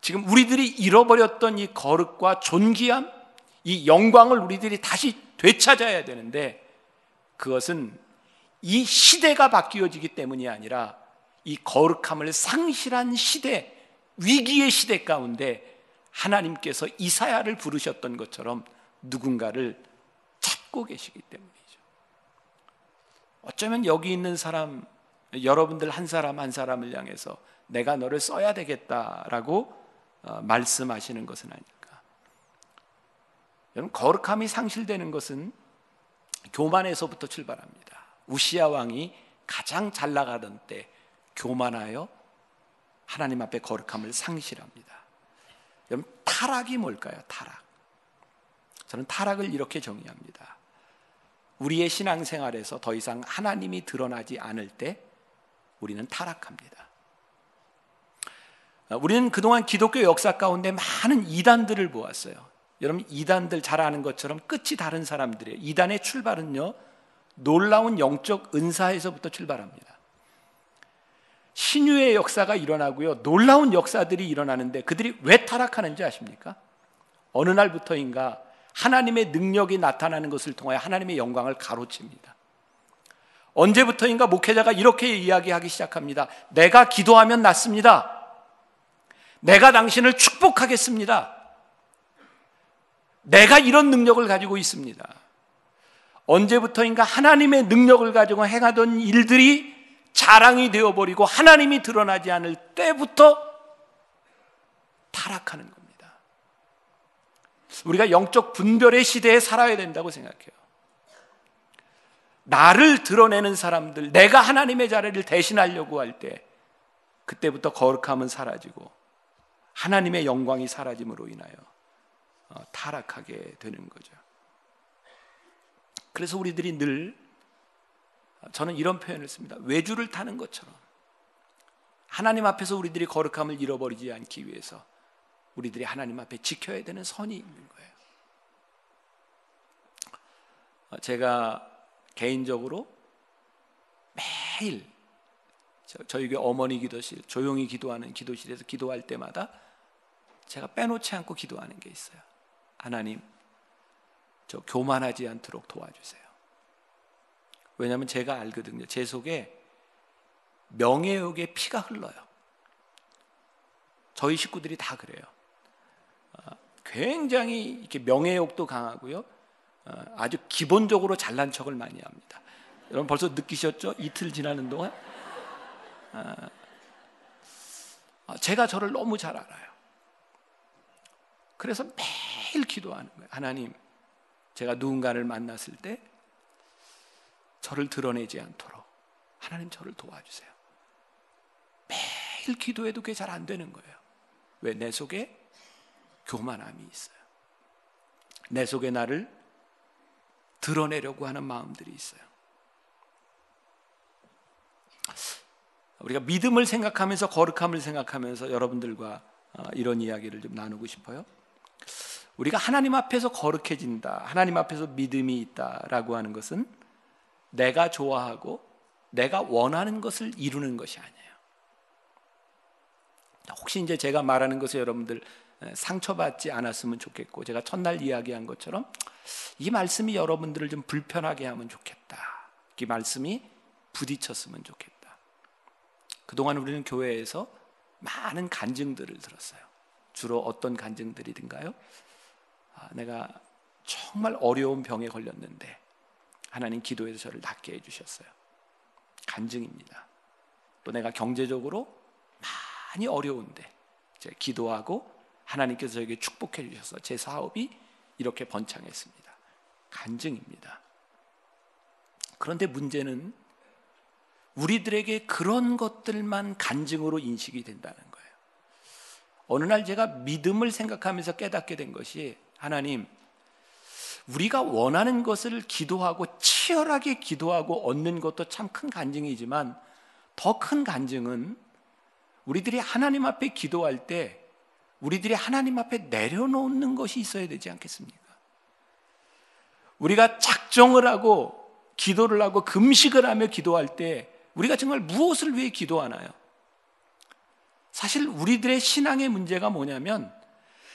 지금 우리들이 잃어버렸던 이 거룩과 존귀함, 이 영광을 우리들이 다시 되찾아야 되는데, 그것은 이 시대가 바뀌어지기 때문이 아니라 이 거룩함을 상실한 시대, 위기의 시대 가운데 하나님께서 이사야를 부르셨던 것처럼 누군가를 찾고 계시기 때문에. 어쩌면 여기 있는 사람, 여러분들 한 사람 한 사람을 향해서 내가 너를 써야 되겠다라고 말씀하시는 것은 아닐까. 여러분, 거룩함이 상실되는 것은 교만에서부터 출발합니다. 웃시야 왕이 가장 잘 나가던 때 교만하여 하나님 앞에 거룩함을 상실합니다. 여러분, 타락이 뭘까요? 타락. 저는 타락을 이렇게 정의합니다. 우리의 신앙생활에서 더 이상 하나님이 드러나지 않을 때 우리는 타락합니다. 우리는 그동안 기독교 역사 가운데 많은 이단들을 보았어요. 여러분, 이단들 잘 아는 것처럼 끝이 다른 사람들이에요. 이단의 출발은요, 놀라운 영적 은사에서부터 출발합니다. 신유의 역사가 일어나고요, 놀라운 역사들이 일어나는데 그들이 왜 타락하는지 아십니까? 어느 날부터인가 하나님의 능력이 나타나는 것을 통하여 하나님의 영광을 가로칩니다. 언제부터인가 목회자가 이렇게 이야기하기 시작합니다. 내가 기도하면 낫습니다. 내가 당신을 축복하겠습니다. 내가 이런 능력을 가지고 있습니다. 언제부터인가 하나님의 능력을 가지고 행하던 일들이 자랑이 되어버리고 하나님이 드러나지 않을 때부터 타락하는 겁니다. 우리가 영적 분별의 시대에 살아야 된다고 생각해요. 나를 드러내는 사람들, 내가 하나님의 자리를 대신하려고 할 때, 그때부터 거룩함은 사라지고 하나님의 영광이 사라짐으로 인하여 타락하게 되는 거죠. 그래서 우리들이 늘, 저는 이런 표현을 씁니다. 외주를 타는 것처럼 하나님 앞에서 우리들이 거룩함을 잃어버리지 않기 위해서 우리들이 하나님 앞에 지켜야 되는 선이 있는 거예요. 제가 개인적으로 매일 저희 교회 어머니 기도실, 조용히 기도하는 기도실에서 기도할 때마다 제가 빼놓지 않고 기도하는 게 있어요. 하나님, 저 교만하지 않도록 도와주세요. 왜냐하면 제가 알거든요. 제 속에 명예욕의 피가 흘러요. 저희 식구들이 다 그래요. 굉장히 이렇게 명예욕도 강하고요, 아주 기본적으로 잘난 척을 많이 합니다. 여러분 벌써 느끼셨죠? 이틀 지나는 동안. 제가 저를 너무 잘 알아요. 그래서 매일 기도하는 거예요. 하나님, 제가 누군가를 만났을 때 저를 드러내지 않도록 하나님 저를 도와주세요. 매일 기도해도 그게 잘 안 되는 거예요. 왜? 내 속에 교만함이 있어요. 내 속에 나를 드러내려고 하는 마음들이 있어요. 우리가 믿음을 생각하면서 거룩함을 생각하면서 여러분들과 이런 이야기를 좀 나누고 싶어요. 우리가 하나님 앞에서 거룩해진다, 하나님 앞에서 믿음이 있다라고 하는 것은 내가 좋아하고 내가 원하는 것을 이루는 것이 아니에요. 혹시 이제 제가 말하는 것에 여러분들 상처받지 않았으면 좋겠고, 제가 첫날 이야기한 것처럼 이 말씀이 여러분들을 좀 불편하게 하면 좋겠다, 이 말씀이 부딪혔으면 좋겠다. 그동안 우리는 교회에서 많은 간증들을 들었어요. 주로 어떤 간증들이든가요? 아, 내가 정말 어려운 병에 걸렸는데 하나님 기도해서 저를 낫게 해주셨어요. 간증입니다. 또 내가 경제적으로 많이 어려운데 제가 기도하고 하나님께서 저에게 축복해 주셔서 제 사업이 이렇게 번창했습니다. 간증입니다. 그런데 문제는 우리들에게 그런 것들만 간증으로 인식이 된다는 거예요. 어느 날 제가 믿음을 생각하면서 깨닫게 된 것이, 하나님, 우리가 원하는 것을 기도하고 치열하게 기도하고 얻는 것도 참 큰 간증이지만 더 큰 간증은 우리들이 하나님 앞에 기도할 때 우리들이 하나님 앞에 내려놓는 것이 있어야 되지 않겠습니까? 우리가 작정을 하고 기도를 하고 금식을 하며 기도할 때 우리가 정말 무엇을 위해 기도하나요? 사실 우리들의 신앙의 문제가 뭐냐면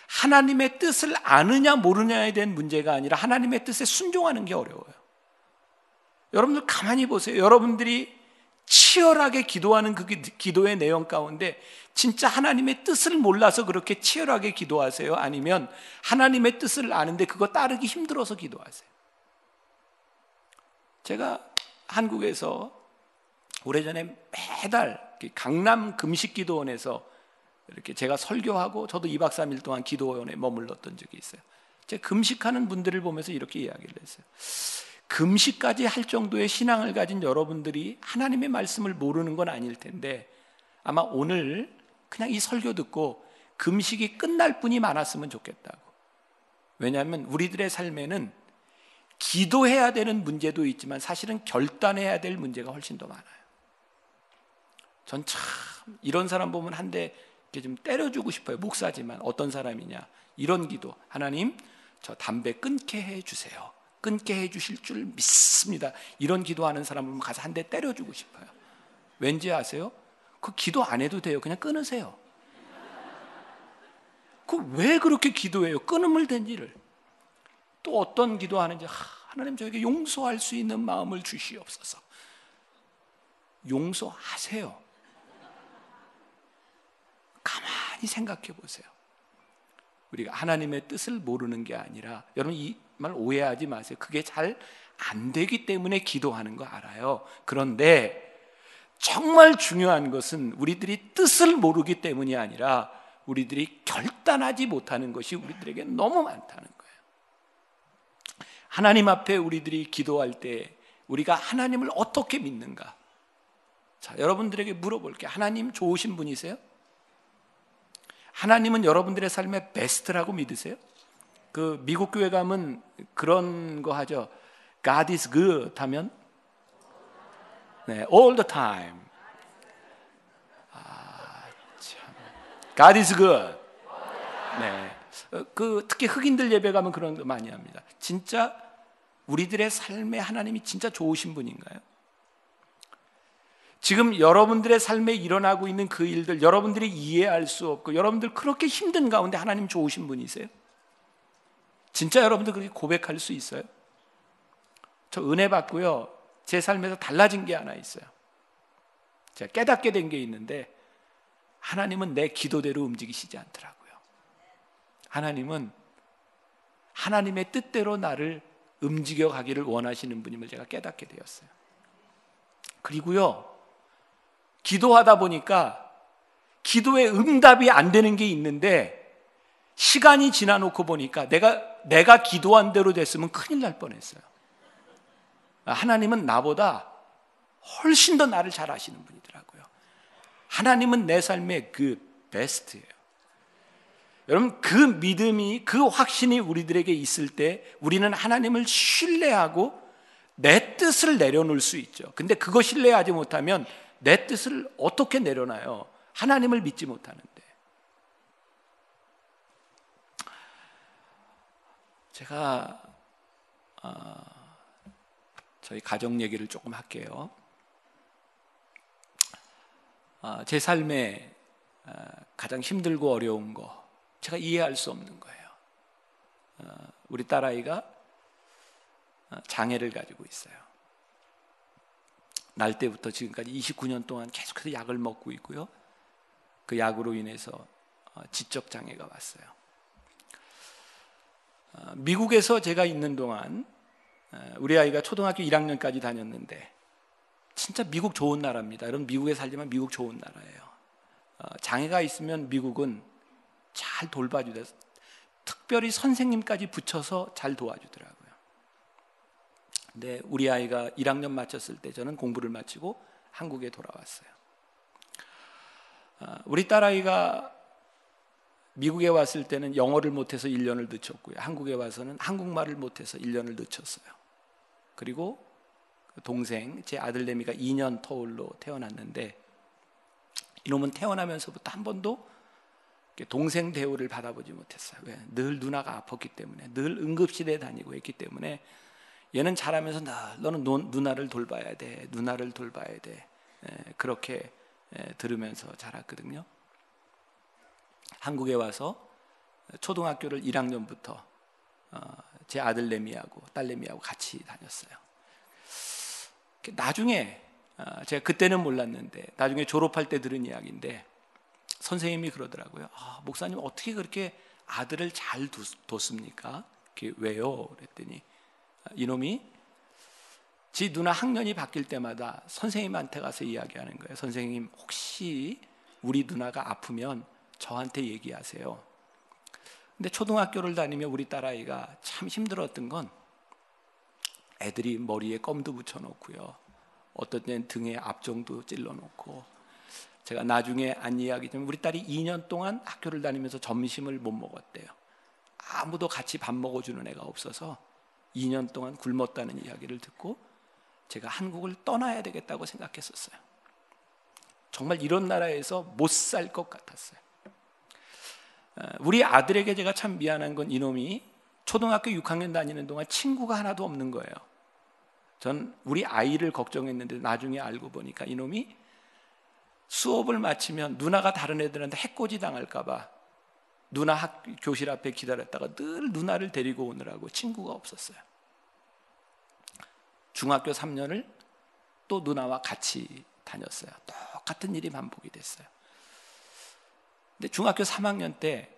하나님의 뜻을 아느냐 모르냐에 대한 문제가 아니라 하나님의 뜻에 순종하는 게 어려워요. 여러분들 가만히 보세요. 여러분들이 치열하게 기도하는 그 기도의 내용 가운데 진짜 하나님의 뜻을 몰라서 그렇게 치열하게 기도하세요? 아니면 하나님의 뜻을 아는데 그거 따르기 힘들어서 기도하세요? 제가 한국에서 오래전에 매달 강남 금식기도원에서 이렇게 제가 설교하고 저도 이 박 삼 일 동안 기도원에 머물렀던 적이 있어요. 제가 금식하는 분들을 보면서 이렇게 이야기를 했어요. 금식까지 할 정도의 신앙을 가진 여러분들이 하나님의 말씀을 모르는 건 아닐 텐데 아마 오늘 그냥 이 설교 듣고 금식이 끝날 분이 많았으면 좋겠다고. 왜냐하면 우리들의 삶에는 기도해야 되는 문제도 있지만 사실은 결단해야 될 문제가 훨씬 더 많아요. 전 참 이런 사람 보면 한 대 좀 때려주고 싶어요. 목사지만. 어떤 사람이냐. 이런 기도. 하나님, 저 담배 끊게 해주세요. 끊게 해주실 줄 믿습니다. 이런 기도하는 사람 보면 가서 한 대 때려주고 싶어요. 왠지 아세요? 그 기도 안 해도 돼요. 그냥 끊으세요. 그 왜 그렇게 기도해요? 끊음을 된지를. 또 어떤 기도하는지, 하나님 저에게 용서할 수 있는 마음을 주시옵소서. 용서하세요. 가만히 생각해 보세요. 우리가 하나님의 뜻을 모르는 게 아니라, 여러분 이 말 오해하지 마세요. 그게 잘 안 되기 때문에 기도하는 거 알아요. 그런데 정말 중요한 것은 우리들이 뜻을 모르기 때문이 아니라 우리들이 결단하지 못하는 것이 우리들에게 너무 많다는 거예요. 하나님 앞에 우리들이 기도할 때 우리가 하나님을 어떻게 믿는가? 자, 여러분들에게 물어볼게요. 하나님 좋으신 분이세요? 하나님은 여러분들의 삶의 베스트라고 믿으세요? 그 미국 교회 가면 그런 거 하죠. God is good 하면 네, all the time. 아, 참. God is good. 네. 그 특히 흑인들 예배 가면 그런 거 많이 합니다. 진짜 우리들의 삶에 하나님이 진짜 좋으신 분인가요? 지금 여러분들의 삶에 일어나고 있는 그 일들 여러분들이 이해할 수 없고 여러분들 그렇게 힘든 가운데 하나님 좋으신 분이세요? 진짜 여러분들 그렇게 고백할 수 있어요? 저 은혜 받고요, 제 삶에서 달라진 게 하나 있어요. 제가 깨닫게 된 게 있는데 하나님은 내 기도대로 움직이시지 않더라고요. 하나님은 하나님의 뜻대로 나를 움직여 가기를 원하시는 분임을 제가 깨닫게 되었어요. 그리고요, 기도하다 보니까 기도에 응답이 안 되는 게 있는데 시간이 지나놓고 보니까 내가, 내가 기도한 대로 됐으면 큰일 날 뻔했어요. 하나님은 나보다 훨씬 더 나를 잘 아시는 분이더라고요. 하나님은 내 삶의 그 베스트예요. 여러분, 그 믿음이, 그 확신이 우리들에게 있을 때 우리는 하나님을 신뢰하고 내 뜻을 내려놓을 수 있죠. 근데 그거 신뢰하지 못하면 내 뜻을 어떻게 내려놔요? 하나님을 믿지 못하는데. 제가 어, 저희 가정 얘기를 조금 할게요. 어, 제 삶에 어, 가장 힘들고 어려운 거, 제가 이해할 수 없는 거예요. 어, 우리 딸아이가 장애를 가지고 있어요. 날 때부터 지금까지 이십구 년 동안 계속해서 약을 먹고 있고요. 그 약으로 인해서 지적 장애가 왔어요. 미국에서 제가 있는 동안 우리 아이가 초등학교 일 학년까지 다녔는데, 진짜 미국 좋은 나라입니다. 여러분, 미국에 살지만 미국 좋은 나라예요. 장애가 있으면 미국은 잘 돌봐주대요. 특별히 선생님까지 붙여서 잘 도와주더라고요. 근데 우리 아이가 일 학년 마쳤을 때 저는 공부를 마치고 한국에 돌아왔어요. 우리 딸아이가 미국에 왔을 때는 영어를 못해서 일 년을 늦췄고요. 한국에 와서는 한국말을 못해서 일 년을 늦췄어요. 그리고 동생, 제 아들내미가 이 년 터울로 태어났는데, 이놈은 태어나면서부터 한 번도 동생 대우를 받아보지 못했어요. 왜? 늘 누나가 아팠기 때문에, 늘 응급실에 다니고 했기 때문에, 얘는 자라면서 나, 너는 노, 누나를 돌봐야 돼, 누나를 돌봐야 돼, 에, 그렇게 에, 들으면서 자랐거든요. 한국에 와서 초등학교를 일 학년부터 어, 제 아들내미하고 딸내미하고 같이 다녔어요. 나중에 어, 제가 그때는 몰랐는데 나중에 졸업할 때 들은 이야기인데, 선생님이 그러더라고요. 아, 목사님 어떻게 그렇게 아들을 잘 두, 뒀습니까? 그게 왜요? 그랬더니 이놈이 지 누나 학년이 바뀔 때마다 선생님한테 가서 이야기하는 거예요. 선생님, 혹시 우리 누나가 아프면 저한테 얘기하세요. 근데 초등학교를 다니며 우리 딸아이가 참 힘들었던 건, 애들이 머리에 껌도 붙여놓고요, 어떤 때는 등에 앞정도 찔러놓고. 제가 나중에 안 이야기하면, 우리 딸이 이 년 동안 학교를 다니면서 점심을 못 먹었대요. 아무도 같이 밥 먹어주는 애가 없어서 이 년 동안 굶었다는 이야기를 듣고 제가 한국을 떠나야 되겠다고 생각했었어요. 정말 이런 나라에서 못 살 것 같았어요. 우리 아들에게 제가 참 미안한 건, 이놈이 초등학교 육 학년 다니는 동안 친구가 하나도 없는 거예요. 전 우리 아이를 걱정했는데 나중에 알고 보니까 이놈이 수업을 마치면 누나가 다른 애들한테 해코지 당할까 봐 누나 학, 교실 앞에 기다렸다가 늘 누나를 데리고 오느라고 친구가 없었어요. 중학교 삼 년을 또 누나와 같이 다녔어요. 똑같은 일이 반복이 됐어요. 근데 중학교 삼 학년 때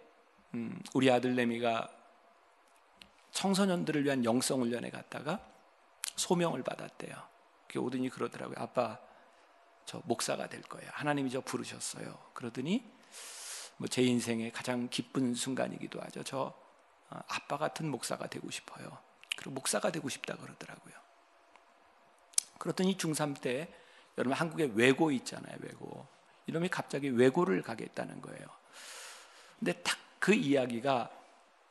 음, 우리 아들내미가 청소년들을 위한 영성훈련에 갔다가 소명을 받았대요. 오더니 그러더라고요. 아빠, 저 목사가 될 거예요. 하나님이 저 부르셨어요. 그러더니 뭐 제 인생의 가장 기쁜 순간이기도 하죠. 저 아빠 같은 목사가 되고 싶어요. 그리고 목사가 되고 싶다 그러더라고요. 그랬더니 중삼 때, 여러분 한국에 외고 있잖아요, 외고. 이놈이 갑자기 외고를 가겠다는 거예요. 근데 딱 그 이야기가,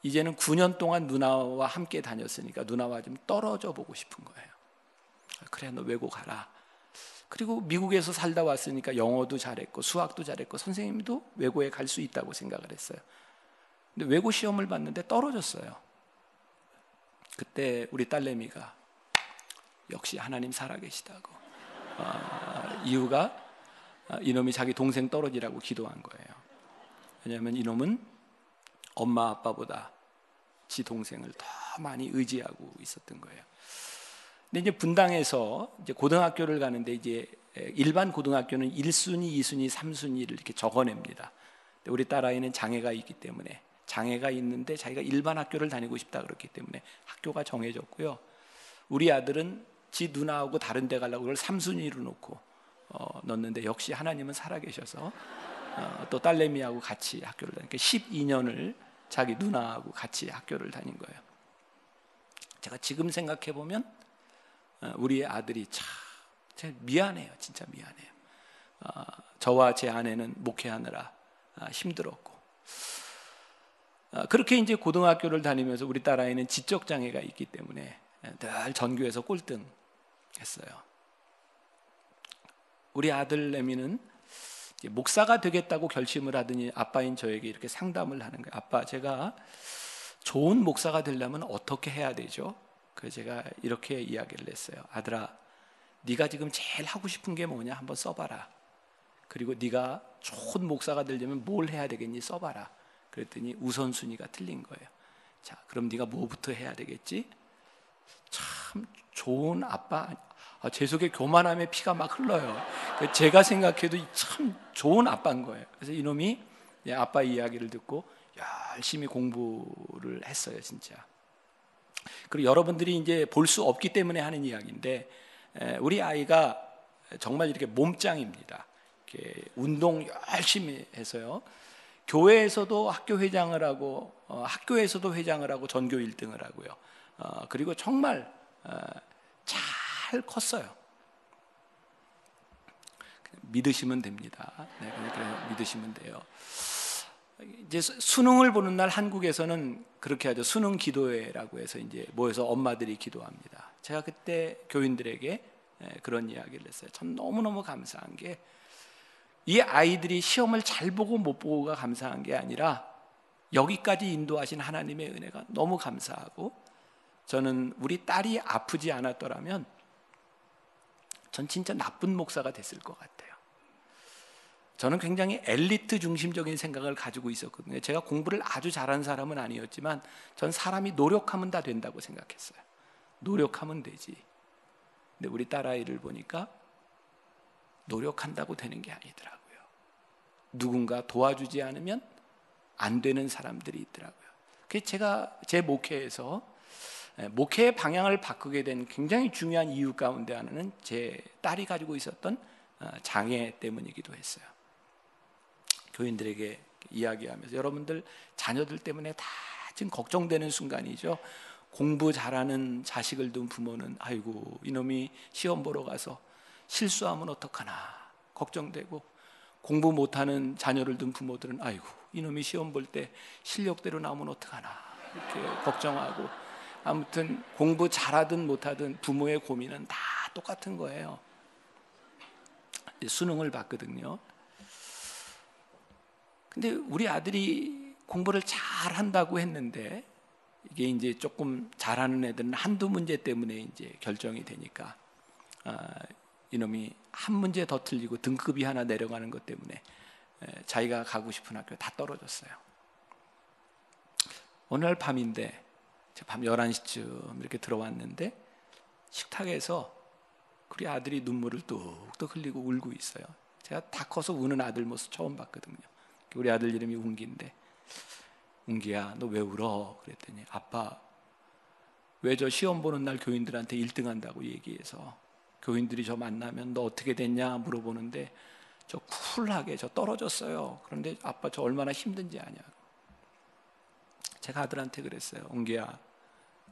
이제는 구 년 동안 누나와 함께 다녔으니까 누나와 좀 떨어져 보고 싶은 거예요. 그래, 너 외고 가라. 그리고 미국에서 살다 왔으니까 영어도 잘했고 수학도 잘했고 선생님도 외고에 갈 수 있다고 생각을 했어요. 근데 외고 시험을 봤는데 떨어졌어요. 그때 우리 딸내미가 역시 하나님 살아계시다고 어, 이유가 이놈이 자기 동생 떨어지라고 기도한 거예요. 왜냐하면 이놈은 엄마 아빠보다 지 동생을 더 많이 의지하고 있었던 거예요. 근데 이제 분당에서 이제 고등학교를 가는데, 이제 일반 고등학교는 일 순위, 이 순위, 삼 순위를 이렇게 적어냅니다. 근데 우리 딸아이는 장애가 있기 때문에, 장애가 있는데 자기가 일반 학교를 다니고 싶다 그랬기 때문에 학교가 정해졌고요. 우리 아들은 지 누나하고 다른 데 가려고 그걸 삼순위로 놓고 어, 넣는데 역시 하나님은 살아계셔서 어, 또 딸내미하고 같이 학교를 다니니까 십이 년을 자기 누나하고 같이 학교를 다닌 거예요. 제가 지금 생각해보면 어, 우리의 아들이 참, 참 미안해요. 진짜 미안해요. 어, 저와 제 아내는 목회하느라 어, 힘들었고 어, 그렇게 이제 고등학교를 다니면서 우리 딸아이는 지적장애가 있기 때문에 늘 전교에서 꼴등 했어요. 우리 아들내미는 목사가 되겠다고 결심을 하더니 아빠인 저에게 이렇게 상담을 하는 거예요. 아빠, 제가 좋은 목사가 되려면 어떻게 해야 되죠? 그래서 제가 이렇게 이야기를 했어요. 아들아, 네가 지금 제일 하고 싶은 게 뭐냐 한번 써봐라. 그리고 네가 좋은 목사가 되려면 뭘 해야 되겠니 써봐라. 그랬더니 우선순위가 틀린 거예요. 자, 그럼 네가 뭐부터 해야 되겠지? 참 좋은 아빠, 아, 제 속에 교만함에 피가 막 흘러요. 제가 생각해도 참 좋은 아빠인 거예요. 그래서 이놈이 아빠 이야기를 듣고 열심히 공부를 했어요, 진짜. 그리고 여러분들이 이제 볼 수 없기 때문에 하는 이야기인데, 우리 아이가 정말 이렇게 몸짱입니다. 이렇게 운동 열심히 해서요. 교회에서도 학교 회장을 하고, 학교에서도 회장을 하고, 전교 일 등을 하고요. 어, 그리고 정말 어, 잘 컸어요. 믿으시면 됩니다. 네, 믿으시면 돼요. 이제 수능을 보는 날 한국에서는 그렇게 하죠. 수능 기도회라고 해서 이제 모여서 엄마들이 기도합니다. 제가 그때 교인들에게 그런 이야기를 했어요. 전 너무너무 감사한 게 이 아이들이 시험을 잘 보고 못 보고가 감사한 게 아니라 여기까지 인도하신 하나님의 은혜가 너무 감사하고, 저는 우리 딸이 아프지 않았더라면 전 진짜 나쁜 목사가 됐을 것 같아요. 저는 굉장히 엘리트 중심적인 생각을 가지고 있었거든요. 제가 공부를 아주 잘한 사람은 아니었지만 전 사람이 노력하면 다 된다고 생각했어요. 노력하면 되지. 근데 우리 딸아이를 보니까 노력한다고 되는 게 아니더라고요. 누군가 도와주지 않으면 안 되는 사람들이 있더라고요. 그래서 제가 제 목회에서 목회의 방향을 바꾸게 된 굉장히 중요한 이유 가운데 하나는 제 딸이 가지고 있었던 장애 때문이기도 했어요. 교인들에게 이야기하면서, 여러분들 자녀들 때문에 다 지금 걱정되는 순간이죠. 공부 잘하는 자식을 둔 부모는 아이고 이놈이 시험 보러 가서 실수하면 어떡하나 걱정되고, 공부 못하는 자녀를 둔 부모들은 아이고 이놈이 시험 볼 때 실력대로 나오면 어떡하나 이렇게 걱정하고, 아무튼 공부 잘하든 못하든 부모의 고민은 다 똑같은 거예요. 수능을 봤거든요. 근데 우리 아들이 공부를 잘한다고 했는데, 이게 이제 조금 잘하는 애들은 한두 문제 때문에 이제 결정이 되니까 아, 이놈이 한 문제 더 틀리고 등급이 하나 내려가는 것 때문에 자기가 가고 싶은 학교 다 떨어졌어요. 어느 날 밤인데, 밤 열한 시쯤 이렇게 들어왔는데 식탁에서 우리 아들이 눈물을 뚝뚝 흘리고 울고 있어요. 제가 다 커서 우는 아들 모습 처음 봤거든요. 우리 아들 이름이 웅기인데, 웅기야 너 왜 울어? 그랬더니, 아빠 왜 저 시험 보는 날 교인들한테 일 등 한다고 얘기해서 교인들이 저 만나면 너 어떻게 됐냐 물어보는데 저 쿨하게 저 떨어졌어요. 그런데 아빠 저 얼마나 힘든지 아냐고. 제가 아들한테 그랬어요. 웅기야,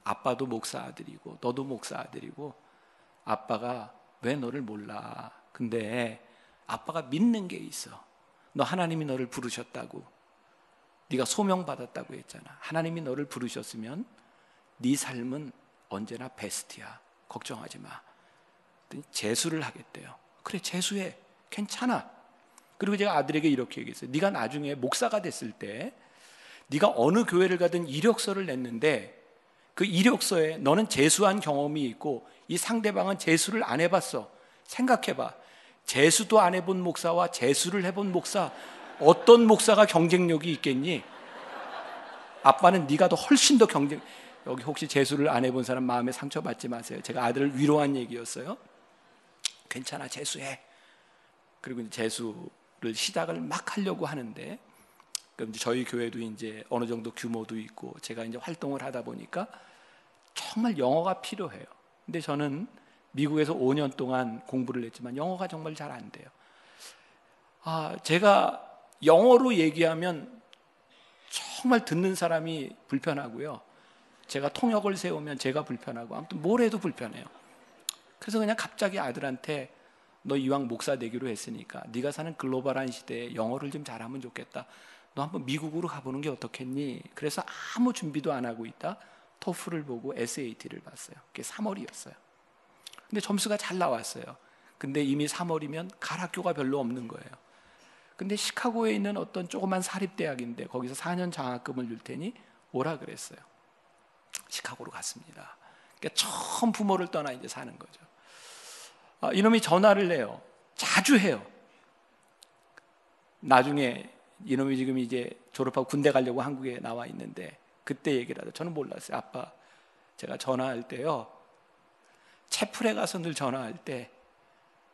아빠도 목사 아들이고 너도 목사 아들이고 아빠가 왜 너를 몰라. 근데 아빠가 믿는 게 있어. 너 하나님이 너를 부르셨다고, 네가 소명받았다고 했잖아. 하나님이 너를 부르셨으면 네 삶은 언제나 베스트야. 걱정하지 마. 재수를 하겠대요. 그래, 재수해. 괜찮아. 그리고 제가 아들에게 이렇게 얘기했어요. 네가 나중에 목사가 됐을 때 네가 어느 교회를 가든 이력서를 냈는데 그 이력서에 너는 재수한 경험이 있고 이 상대방은 재수를 안 해봤어. 생각해봐. 재수도 안 해본 목사와 재수를 해본 목사, 어떤 목사가 경쟁력이 있겠니? 아빠는 네가 더 훨씬 더 경쟁... 여기 혹시 재수를 안 해본 사람 마음에 상처받지 마세요. 제가 아들을 위로한 얘기였어요. 괜찮아, 재수해. 그리고 재수를 시작을 막 하려고 하는데, 그럼 저희 교회도 이제 어느 정도 규모도 있고 제가 이제 활동을 하다 보니까 정말 영어가 필요해요. 근데 저는 미국에서 오 년 동안 공부를 했지만 영어가 정말 잘 안 돼요. 아, 제가 영어로 얘기하면 정말 듣는 사람이 불편하고요. 제가 통역을 세우면 제가 불편하고 아무튼 뭘 해도 불편해요. 그래서 그냥 갑자기 아들한테 너 이왕 목사 되기로 했으니까 네가 사는 글로벌한 시대에 영어를 좀 잘하면 좋겠다. 너 한번 미국으로 가보는 게 어떻겠니? 그래서 아무 준비도 안 하고 있다 토플을 보고 에스에이티를 봤어요. 그게 삼월이었어요. 근데 점수가 잘 나왔어요. 근데 이미 삼월이면 갈 학교가 별로 없는 거예요. 근데 시카고에 있는 어떤 조그만 사립대학인데 거기서 사 년 장학금을 줄 테니 오라 그랬어요. 시카고로 갔습니다. 그러니까 처음 부모를 떠나 이제 사는 거죠. 아, 이놈이 전화를 해요. 자주 해요. 나중에 이놈이 지금 이제 졸업하고 군대 가려고 한국에 나와 있는데 그때 얘기를 하죠. 저는 몰랐어요. 아빠, 제가 전화할 때요. 채플에 가서 늘 전화할 때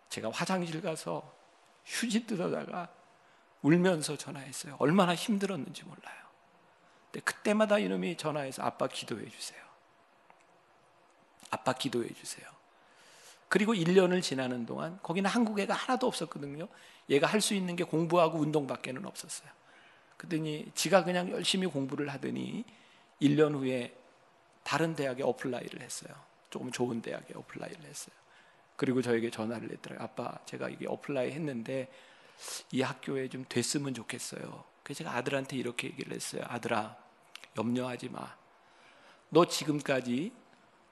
제가 화장실 가서 휴지 뜯어다가 울면서 전화했어요. 얼마나 힘들었는지 몰라요. 근데 그때마다 이놈이 전화해서 아빠 기도해 주세요. 아빠 기도해 주세요. 그리고 일 년을 지나는 동안 거기는 한국 애가 하나도 없었거든요. 얘가 할 수 있는 게 공부하고 운동밖에는 없었어요. 그랬더니 지가 그냥 열심히 공부를 하더니 일 년 후에 다른 대학에 어플라이를 했어요. 조금 좋은 대학에 어플라이를 했어요. 그리고 저에게 전화를 했더라고요. 아빠, 제가 이게 어플라이 했는데 이 학교에 좀 됐으면 좋겠어요. 그래서 제가 아들한테 이렇게 얘기를 했어요. 아들아, 염려하지 마. 너 지금까지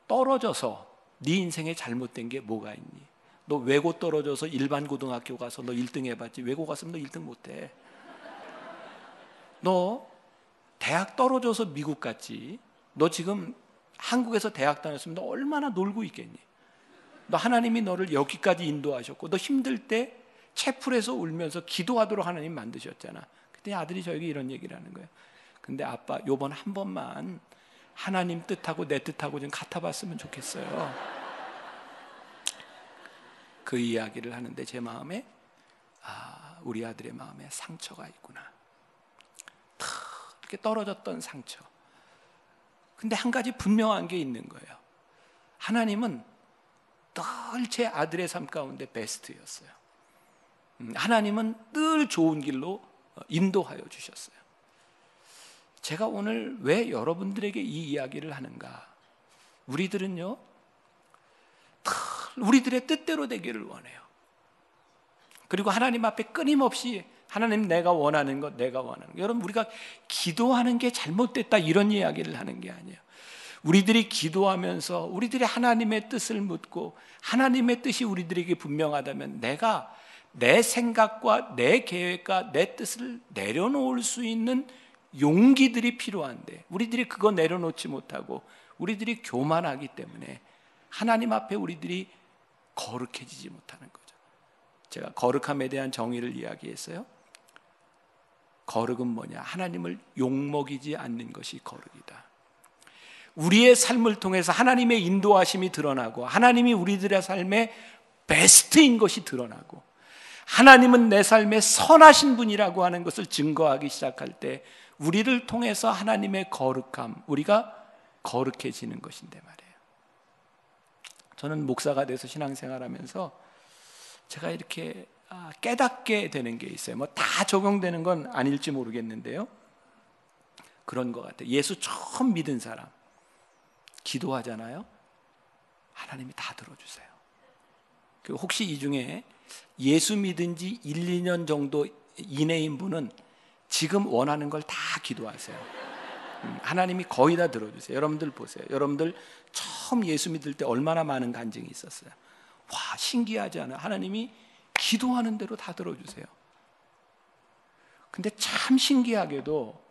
떨어져서 네 인생에 잘못된 게 뭐가 있니? 너 외고 떨어져서 일반 고등학교 가서 너 일 등 해봤지. 외고 갔으면 너 일 등 못해. 너 대학 떨어져서 미국 갔지. 너 지금 한국에서 대학 다녔으면 너 얼마나 놀고 있겠니? 너 하나님이 너를 여기까지 인도하셨고 너 힘들 때 채플에서 울면서 기도하도록 하나님 만드셨잖아. 그때 아들이 저에게 이런 얘기를 하는 거예요. 근데 아빠, 요번 한 번만 하나님 뜻하고 내 뜻하고 좀 같아봤으면 좋겠어요. 그 이야기를 하는데 제 마음에, 아, 우리 아들의 마음에 상처가 있구나. 탁, 이렇게 떨어졌던 상처. 근데 한 가지 분명한 게 있는 거예요. 하나님은 늘 제 아들의 삶 가운데 베스트였어요. 하나님은 늘 좋은 길로 인도하여 주셨어요. 제가 오늘 왜 여러분들에게 이 이야기를 하는가? 우리들은요, 우리들의 뜻대로 되기를 원해요. 그리고 하나님 앞에 끊임없이 하나님 내가 원하는 것, 내가 원하는 것. 여러분, 우리가 기도하는 게 잘못됐다 이런 이야기를 하는 게 아니에요. 우리들이 기도하면서 우리들이 하나님의 뜻을 묻고 하나님의 뜻이 우리들에게 분명하다면 내가 내 생각과 내 계획과 내 뜻을 내려놓을 수 있는 용기들이 필요한데 우리들이 그거 내려놓지 못하고 우리들이 교만하기 때문에 하나님 앞에 우리들이 거룩해지지 못하는 거죠. 제가 거룩함에 대한 정의를 이야기했어요. 거룩은 뭐냐? 하나님을 욕먹이지 않는 것이 거룩이다. 우리의 삶을 통해서 하나님의 인도하심이 드러나고 하나님이 우리들의 삶의 베스트인 것이 드러나고 하나님은 내 삶에 선하신 분이라고 하는 것을 증거하기 시작할 때 우리를 통해서 하나님의 거룩함, 우리가 거룩해지는 것인데 말이에요. 저는 목사가 돼서 신앙생활하면서 제가 이렇게 깨닫게 되는 게 있어요. 뭐 다 적용되는 건 아닐지 모르겠는데요. 그런 것 같아요. 예수 처음 믿은 사람 기도하잖아요. 하나님이 다 들어주세요. 혹시 이 중에 예수 믿은 지 일, 이 년 정도 이내인 분은 지금 원하는 걸 다 기도하세요. 하나님이 거의 다 들어주세요. 여러분들 보세요. 여러분들 처음 예수 믿을 때 얼마나 많은 간증이 있었어요. 와, 신기하지 않아요? 하나님이 기도하는 대로 다 들어주세요. 근데 참 신기하게도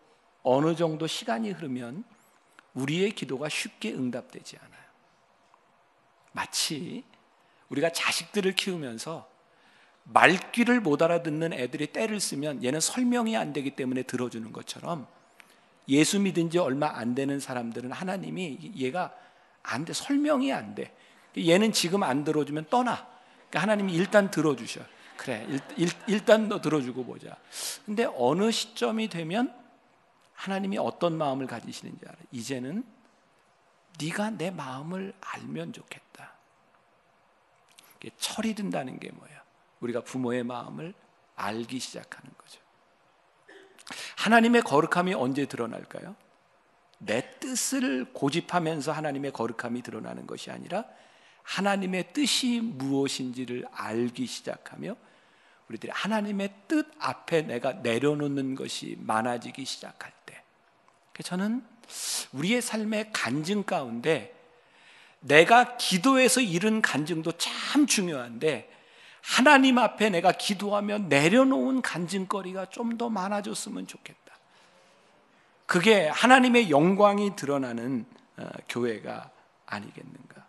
어느 정도 시간이 흐르면 우리의 기도가 쉽게 응답되지 않아요. 마치 우리가 자식들을 키우면서 말귀를 못 알아듣는 애들이 때를 쓰면 얘는 설명이 안 되기 때문에 들어주는 것처럼 예수 믿은 지 얼마 안 되는 사람들은 하나님이 얘가 안 돼, 설명이 안 돼. 얘는 지금 안 들어주면 떠나. 그러니까 하나님이 일단 들어주셔. 그래, 일, 일, 일단 너 들어주고 보자. 근데 어느 시점이 되면 하나님이 어떤 마음을 가지시는지 알아. 이제는 네가 내 마음을 알면 좋겠다. 철이 든다는 게 뭐야? 우리가 부모의 마음을 알기 시작하는 거죠. 하나님의 거룩함이 언제 드러날까요? 내 뜻을 고집하면서 하나님의 거룩함이 드러나는 것이 아니라 하나님의 뜻이 무엇인지를 알기 시작하며 우리들이 하나님의 뜻 앞에 내가 내려놓는 것이 많아지기 시작할 때, 저는 우리의 삶의 간증 가운데 내가 기도해서 이룬 간증도 참 중요한데 하나님 앞에 내가 기도하면 내려놓은 간증거리가 좀 더 많아졌으면 좋겠다. 그게 하나님의 영광이 드러나는 교회가 아니겠는가.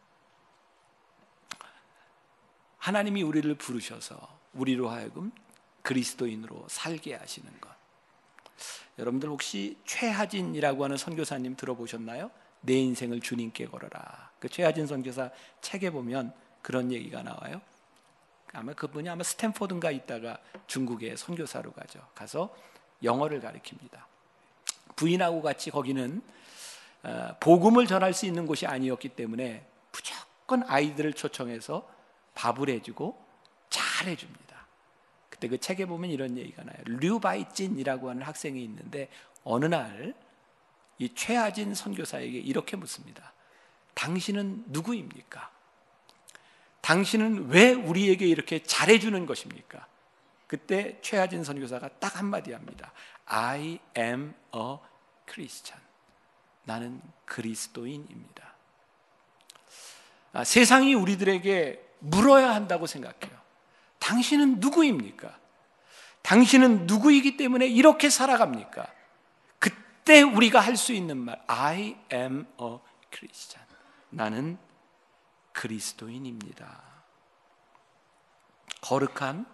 하나님이 우리를 부르셔서 우리로 하여금 그리스도인으로 살게 하시는 것. 여러분들 혹시 최하진이라고 하는 선교사님 들어보셨나요? 내 인생을 주님께 걸어라. 그 최하진 선교사 책에 보면 그런 얘기가 나와요. 아마 그분이 아마 스탠포드인가 있다가 중국에 선교사로 가죠. 가서 영어를 가르칩니다. 부인하고 같이 거기는 복음을 전할 수 있는 곳이 아니었기 때문에 무조건 아이들을 초청해서 밥을 해주고 잘 해줍니다. 그때 그 책에 보면 이런 얘기가 나요. 류바이진이라고 하는 학생이 있는데 어느 날 이 최하진 선교사에게 이렇게 묻습니다. 당신은 누구입니까? 당신은 왜 우리에게 이렇게 잘해주는 것입니까? 그때 최하진 선교사가 딱 한마디 합니다. I am a Christian. 나는 그리스도인입니다. 아, 세상이 우리들에게 물어야 한다고 생각해요. 당신은 누구입니까? 당신은 누구이기 때문에 이렇게 살아갑니까? 그때 우리가 할 수 있는 말, I am a Christian. 나는 그리스도인입니다. 거룩한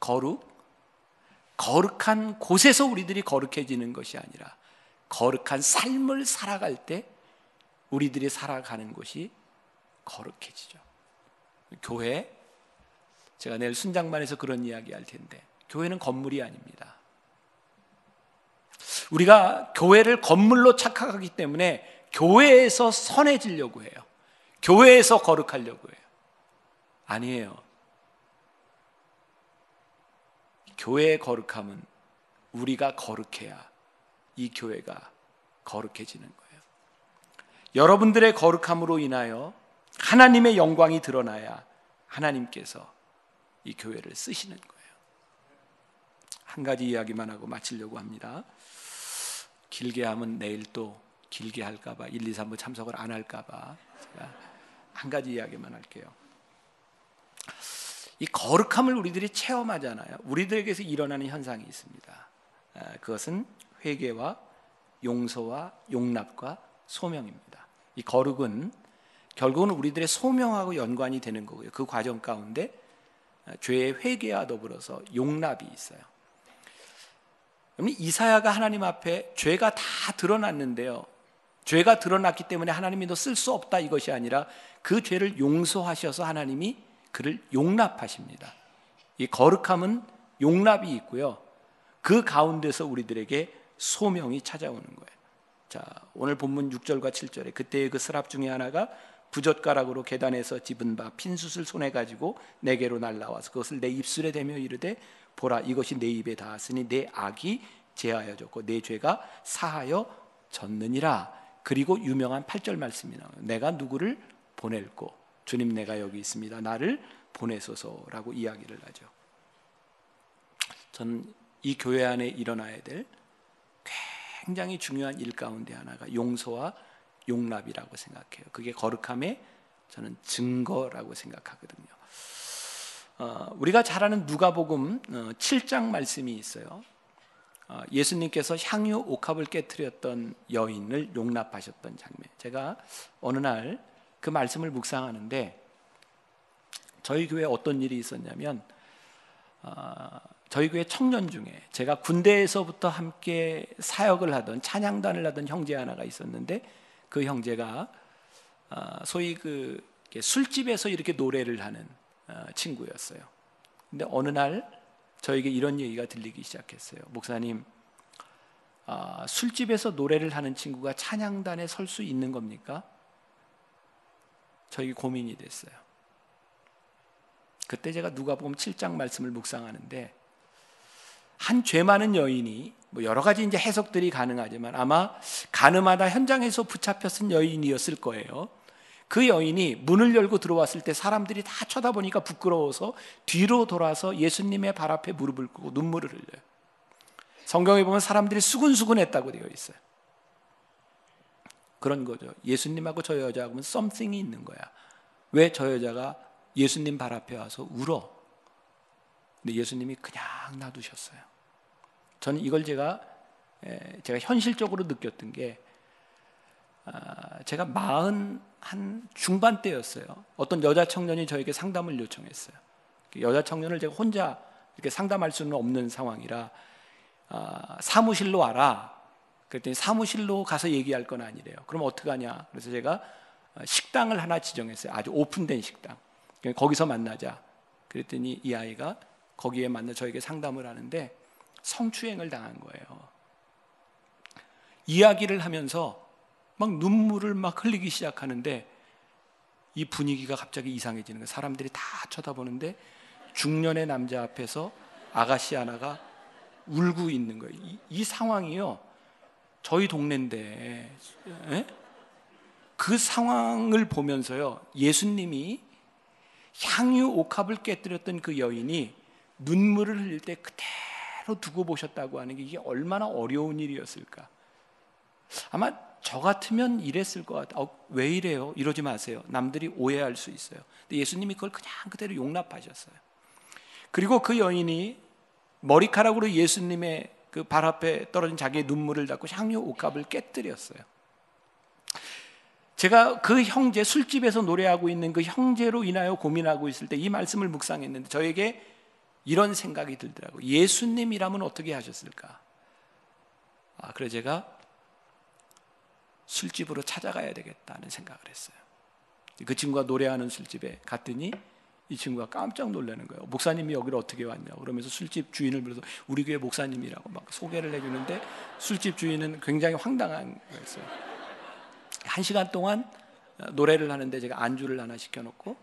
거룩, 거룩한 곳에서 우리들이 거룩해지는 것이 아니라 거룩한 삶을 살아갈 때 우리들이 살아가는 곳이 거룩해지죠. 교회, 제가 내일 순장반에서 그런 이야기 할 텐데 교회는 건물이 아닙니다. 우리가 교회를 건물로 착각하기 때문에 교회에서 선해지려고 해요. 교회에서 거룩하려고 해요. 아니에요. 교회의 거룩함은 우리가 거룩해야 이 교회가 거룩해지는 거예요. 여러분들의 거룩함으로 인하여 하나님의 영광이 드러나야 하나님께서 이 교회를 쓰시는 거예요. 한 가지 이야기만 하고 마치려고 합니다. 길게 하면 내일 또 길게 할까 봐 일, 이, 삼 부 참석을 안 할까 봐 제가 한 가지 이야기만 할게요. 이 거룩함을 우리들이 체험하잖아요. 우리들에게서 일어나는 현상이 있습니다. 그것은 회개와 용서와 용납과 소명입니다. 이 거룩은 결국은 우리들의 소명하고 연관이 되는 거고요. 그 과정 가운데 죄의 회개와 더불어서 용납이 있어요. 이사야가 하나님 앞에 죄가 다 드러났는데요, 죄가 드러났기 때문에 하나님이 너 쓸 수 없다, 이것이 아니라 그 죄를 용서하셔서 하나님이 그를 용납하십니다. 이 거룩함은 용납이 있고요, 그 가운데서 우리들에게 소명이 찾아오는 거예요. 자, 오늘 본문 육 절과 칠 절에 그때의 그 스랍 중에 하나가 부젓가락으로 계단에서 집은 바 핀 숯을 손에 가지고 내게로 날라와서 그것을 내 입술에 대며 이르되 보라, 이것이 내 입에 닿았으니 내 악이 제하여졌고 내 죄가 사하여졌느니라. 그리고 유명한 팔 절 말씀이 나와요. 내가 누구를 보낼꼬? 주님, 내가 여기 있습니다. 나를 보내소서라고 이야기를 하죠. 저는 이 교회 안에 일어나야 될 굉장히 중요한 일 가운데 하나가 용서와 용납이라고 생각해요. 그게 거룩함의 저는 증거라고 생각하거든요. 어, 우리가 잘 아는 누가복음 칠 장 말씀이 있어요. 어, 예수님께서 향유 옥합을 깨뜨렸던 여인을 용납하셨던 장면. 제가 어느 날 그 말씀을 묵상하는데 저희 교회에 어떤 일이 있었냐면 어, 저희 교회 청년 중에 제가 군대에서부터 함께 사역을 하던, 찬양단을 하던 형제 하나가 있었는데 그 형제가 소위 그 술집에서 이렇게 노래를 하는 친구였어요. 근데 어느 날 저에게 이런 얘기가 들리기 시작했어요. 목사님, 술집에서 노래를 하는 친구가 찬양단에 설 수 있는 겁니까? 저에게 고민이 됐어요. 그때 제가 누가복음 칠 장 말씀을 묵상하는데 한 죄 많은 여인이 뭐 여러 가지 이제 해석들이 가능하지만 아마 가늠하다 현장에서 붙잡혔은 여인이었을 거예요. 그 여인이 문을 열고 들어왔을 때 사람들이 다 쳐다보니까 부끄러워서 뒤로 돌아서 예수님의 발 앞에 무릎을 꿇고 눈물을 흘려요. 성경에 보면 사람들이 수근수근했다고 되어 있어요. 그런 거죠. 예수님하고 저 여자하고는 something이 있는 거야. 왜 저 여자가 예수님 발 앞에 와서 울어? 근데 예수님이 그냥 놔두셨어요. 저는 이걸 제가 제가 현실적으로 느꼈던 게 제가 마흔 한 중반 때였어요. 어떤 여자 청년이 저에게 상담을 요청했어요. 여자 청년을 제가 혼자 이렇게 상담할 수는 없는 상황이라 아, 사무실로 와라. 그랬더니 사무실로 가서 얘기할 건 아니래요. 그럼 어떡하냐? 그래서 제가 식당을 하나 지정했어요. 아주 오픈된 식당. 거기서 만나자. 그랬더니 이 아이가 거기에 만나 저에게 상담을 하는데 성추행을 당한 거예요. 이야기를 하면서 막 눈물을 막 흘리기 시작하는데 이 분위기가 갑자기 이상해지는 거예요. 사람들이 다 쳐다보는데 중년의 남자 앞에서 아가씨 하나가 울고 있는 거예요. 이, 이 상황이요. 저희 동네인데 에? 그 상황을 보면서요. 예수님이 향유 옥합을 깨뜨렸던 그 여인이 눈물을 흘릴 때 그대로 두고 보셨다고 하는 게 이게 얼마나 어려운 일이었을까. 아마 저 같으면 이랬을 것 같아요. 어, 왜 이래요? 이러지 마세요. 남들이 오해할 수 있어요. 근데 예수님이 그걸 그냥 그대로 용납하셨어요. 그리고 그 여인이 머리카락으로 예수님의 그 발 앞에 떨어진 자기의 눈물을 닦고 향유 옥합을 깨뜨렸어요. 제가 그 형제, 술집에서 노래하고 있는 그 형제로 인하여 고민하고 있을 때 이 말씀을 묵상했는데 저에게 이런 생각이 들더라고요. 예수님이라면 어떻게 하셨을까? 아, 그래서 제가 술집으로 찾아가야 되겠다는 생각을 했어요. 그 친구가 노래하는 술집에 갔더니 이 친구가 깜짝 놀라는 거예요. 목사님이 여기를 어떻게 왔냐고. 그러면서 술집 주인을 불러서 우리 교회 목사님이라고 막 소개를 해주는데 술집 주인은 굉장히 황당한 거였어요. 한 시간 동안 노래를 하는데 제가 안주를 하나 시켜놓고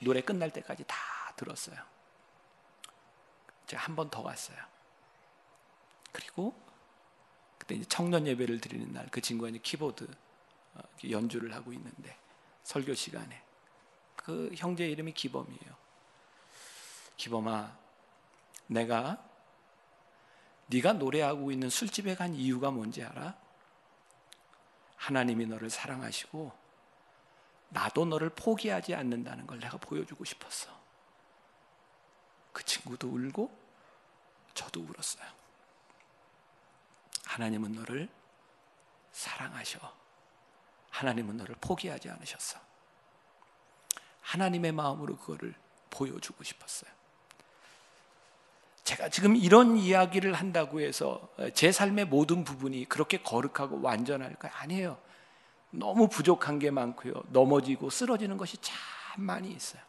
노래 끝날 때까지 다 들었어요. 제가 한 번 더 갔어요. 그리고 그때 이제 청년 예배를 드리는 날 그 친구가 이제 키보드 연주를 하고 있는데 설교 시간에 그 형제 이름이 기범이에요. 기범아, 내가 네가 노래하고 있는 술집에 간 이유가 뭔지 알아? 하나님이 너를 사랑하시고 나도 너를 포기하지 않는다는 걸 내가 보여주고 싶었어. 그 친구도 울고 저도 울었어요. 하나님은 너를 사랑하셔. 하나님은 너를 포기하지 않으셨어. 하나님의 마음으로 그거를 보여주고 싶었어요. 제가 지금 이런 이야기를 한다고 해서 제 삶의 모든 부분이 그렇게 거룩하고 완전할까요? 아니에요. 너무 부족한 게 많고요. 넘어지고 쓰러지는 것이 참 많이 있어요.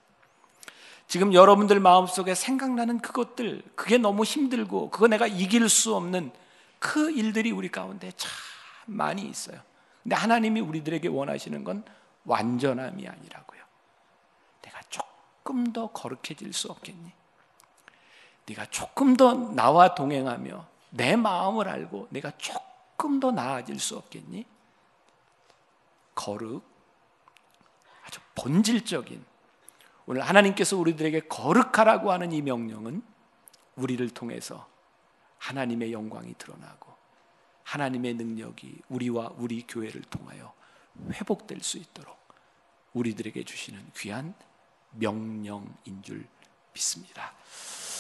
지금 여러분들 마음속에 생각나는 그것들, 그게 너무 힘들고 그거 내가 이길 수 없는 그 일들이 우리 가운데 참 많이 있어요. 근데 하나님이 우리들에게 원하시는 건 완전함이 아니라고요. 내가 조금 더 거룩해질 수 없겠니? 네가 조금 더 나와 동행하며 내 마음을 알고 내가 조금 더 나아질 수 없겠니? 거룩, 아주 본질적인, 오늘 하나님께서 우리들에게 거룩하라고 하는 이 명령은 우리를 통해서 하나님의 영광이 드러나고 하나님의 능력이 우리와 우리 교회를 통하여 회복될 수 있도록 우리들에게 주시는 귀한 명령인 줄 믿습니다.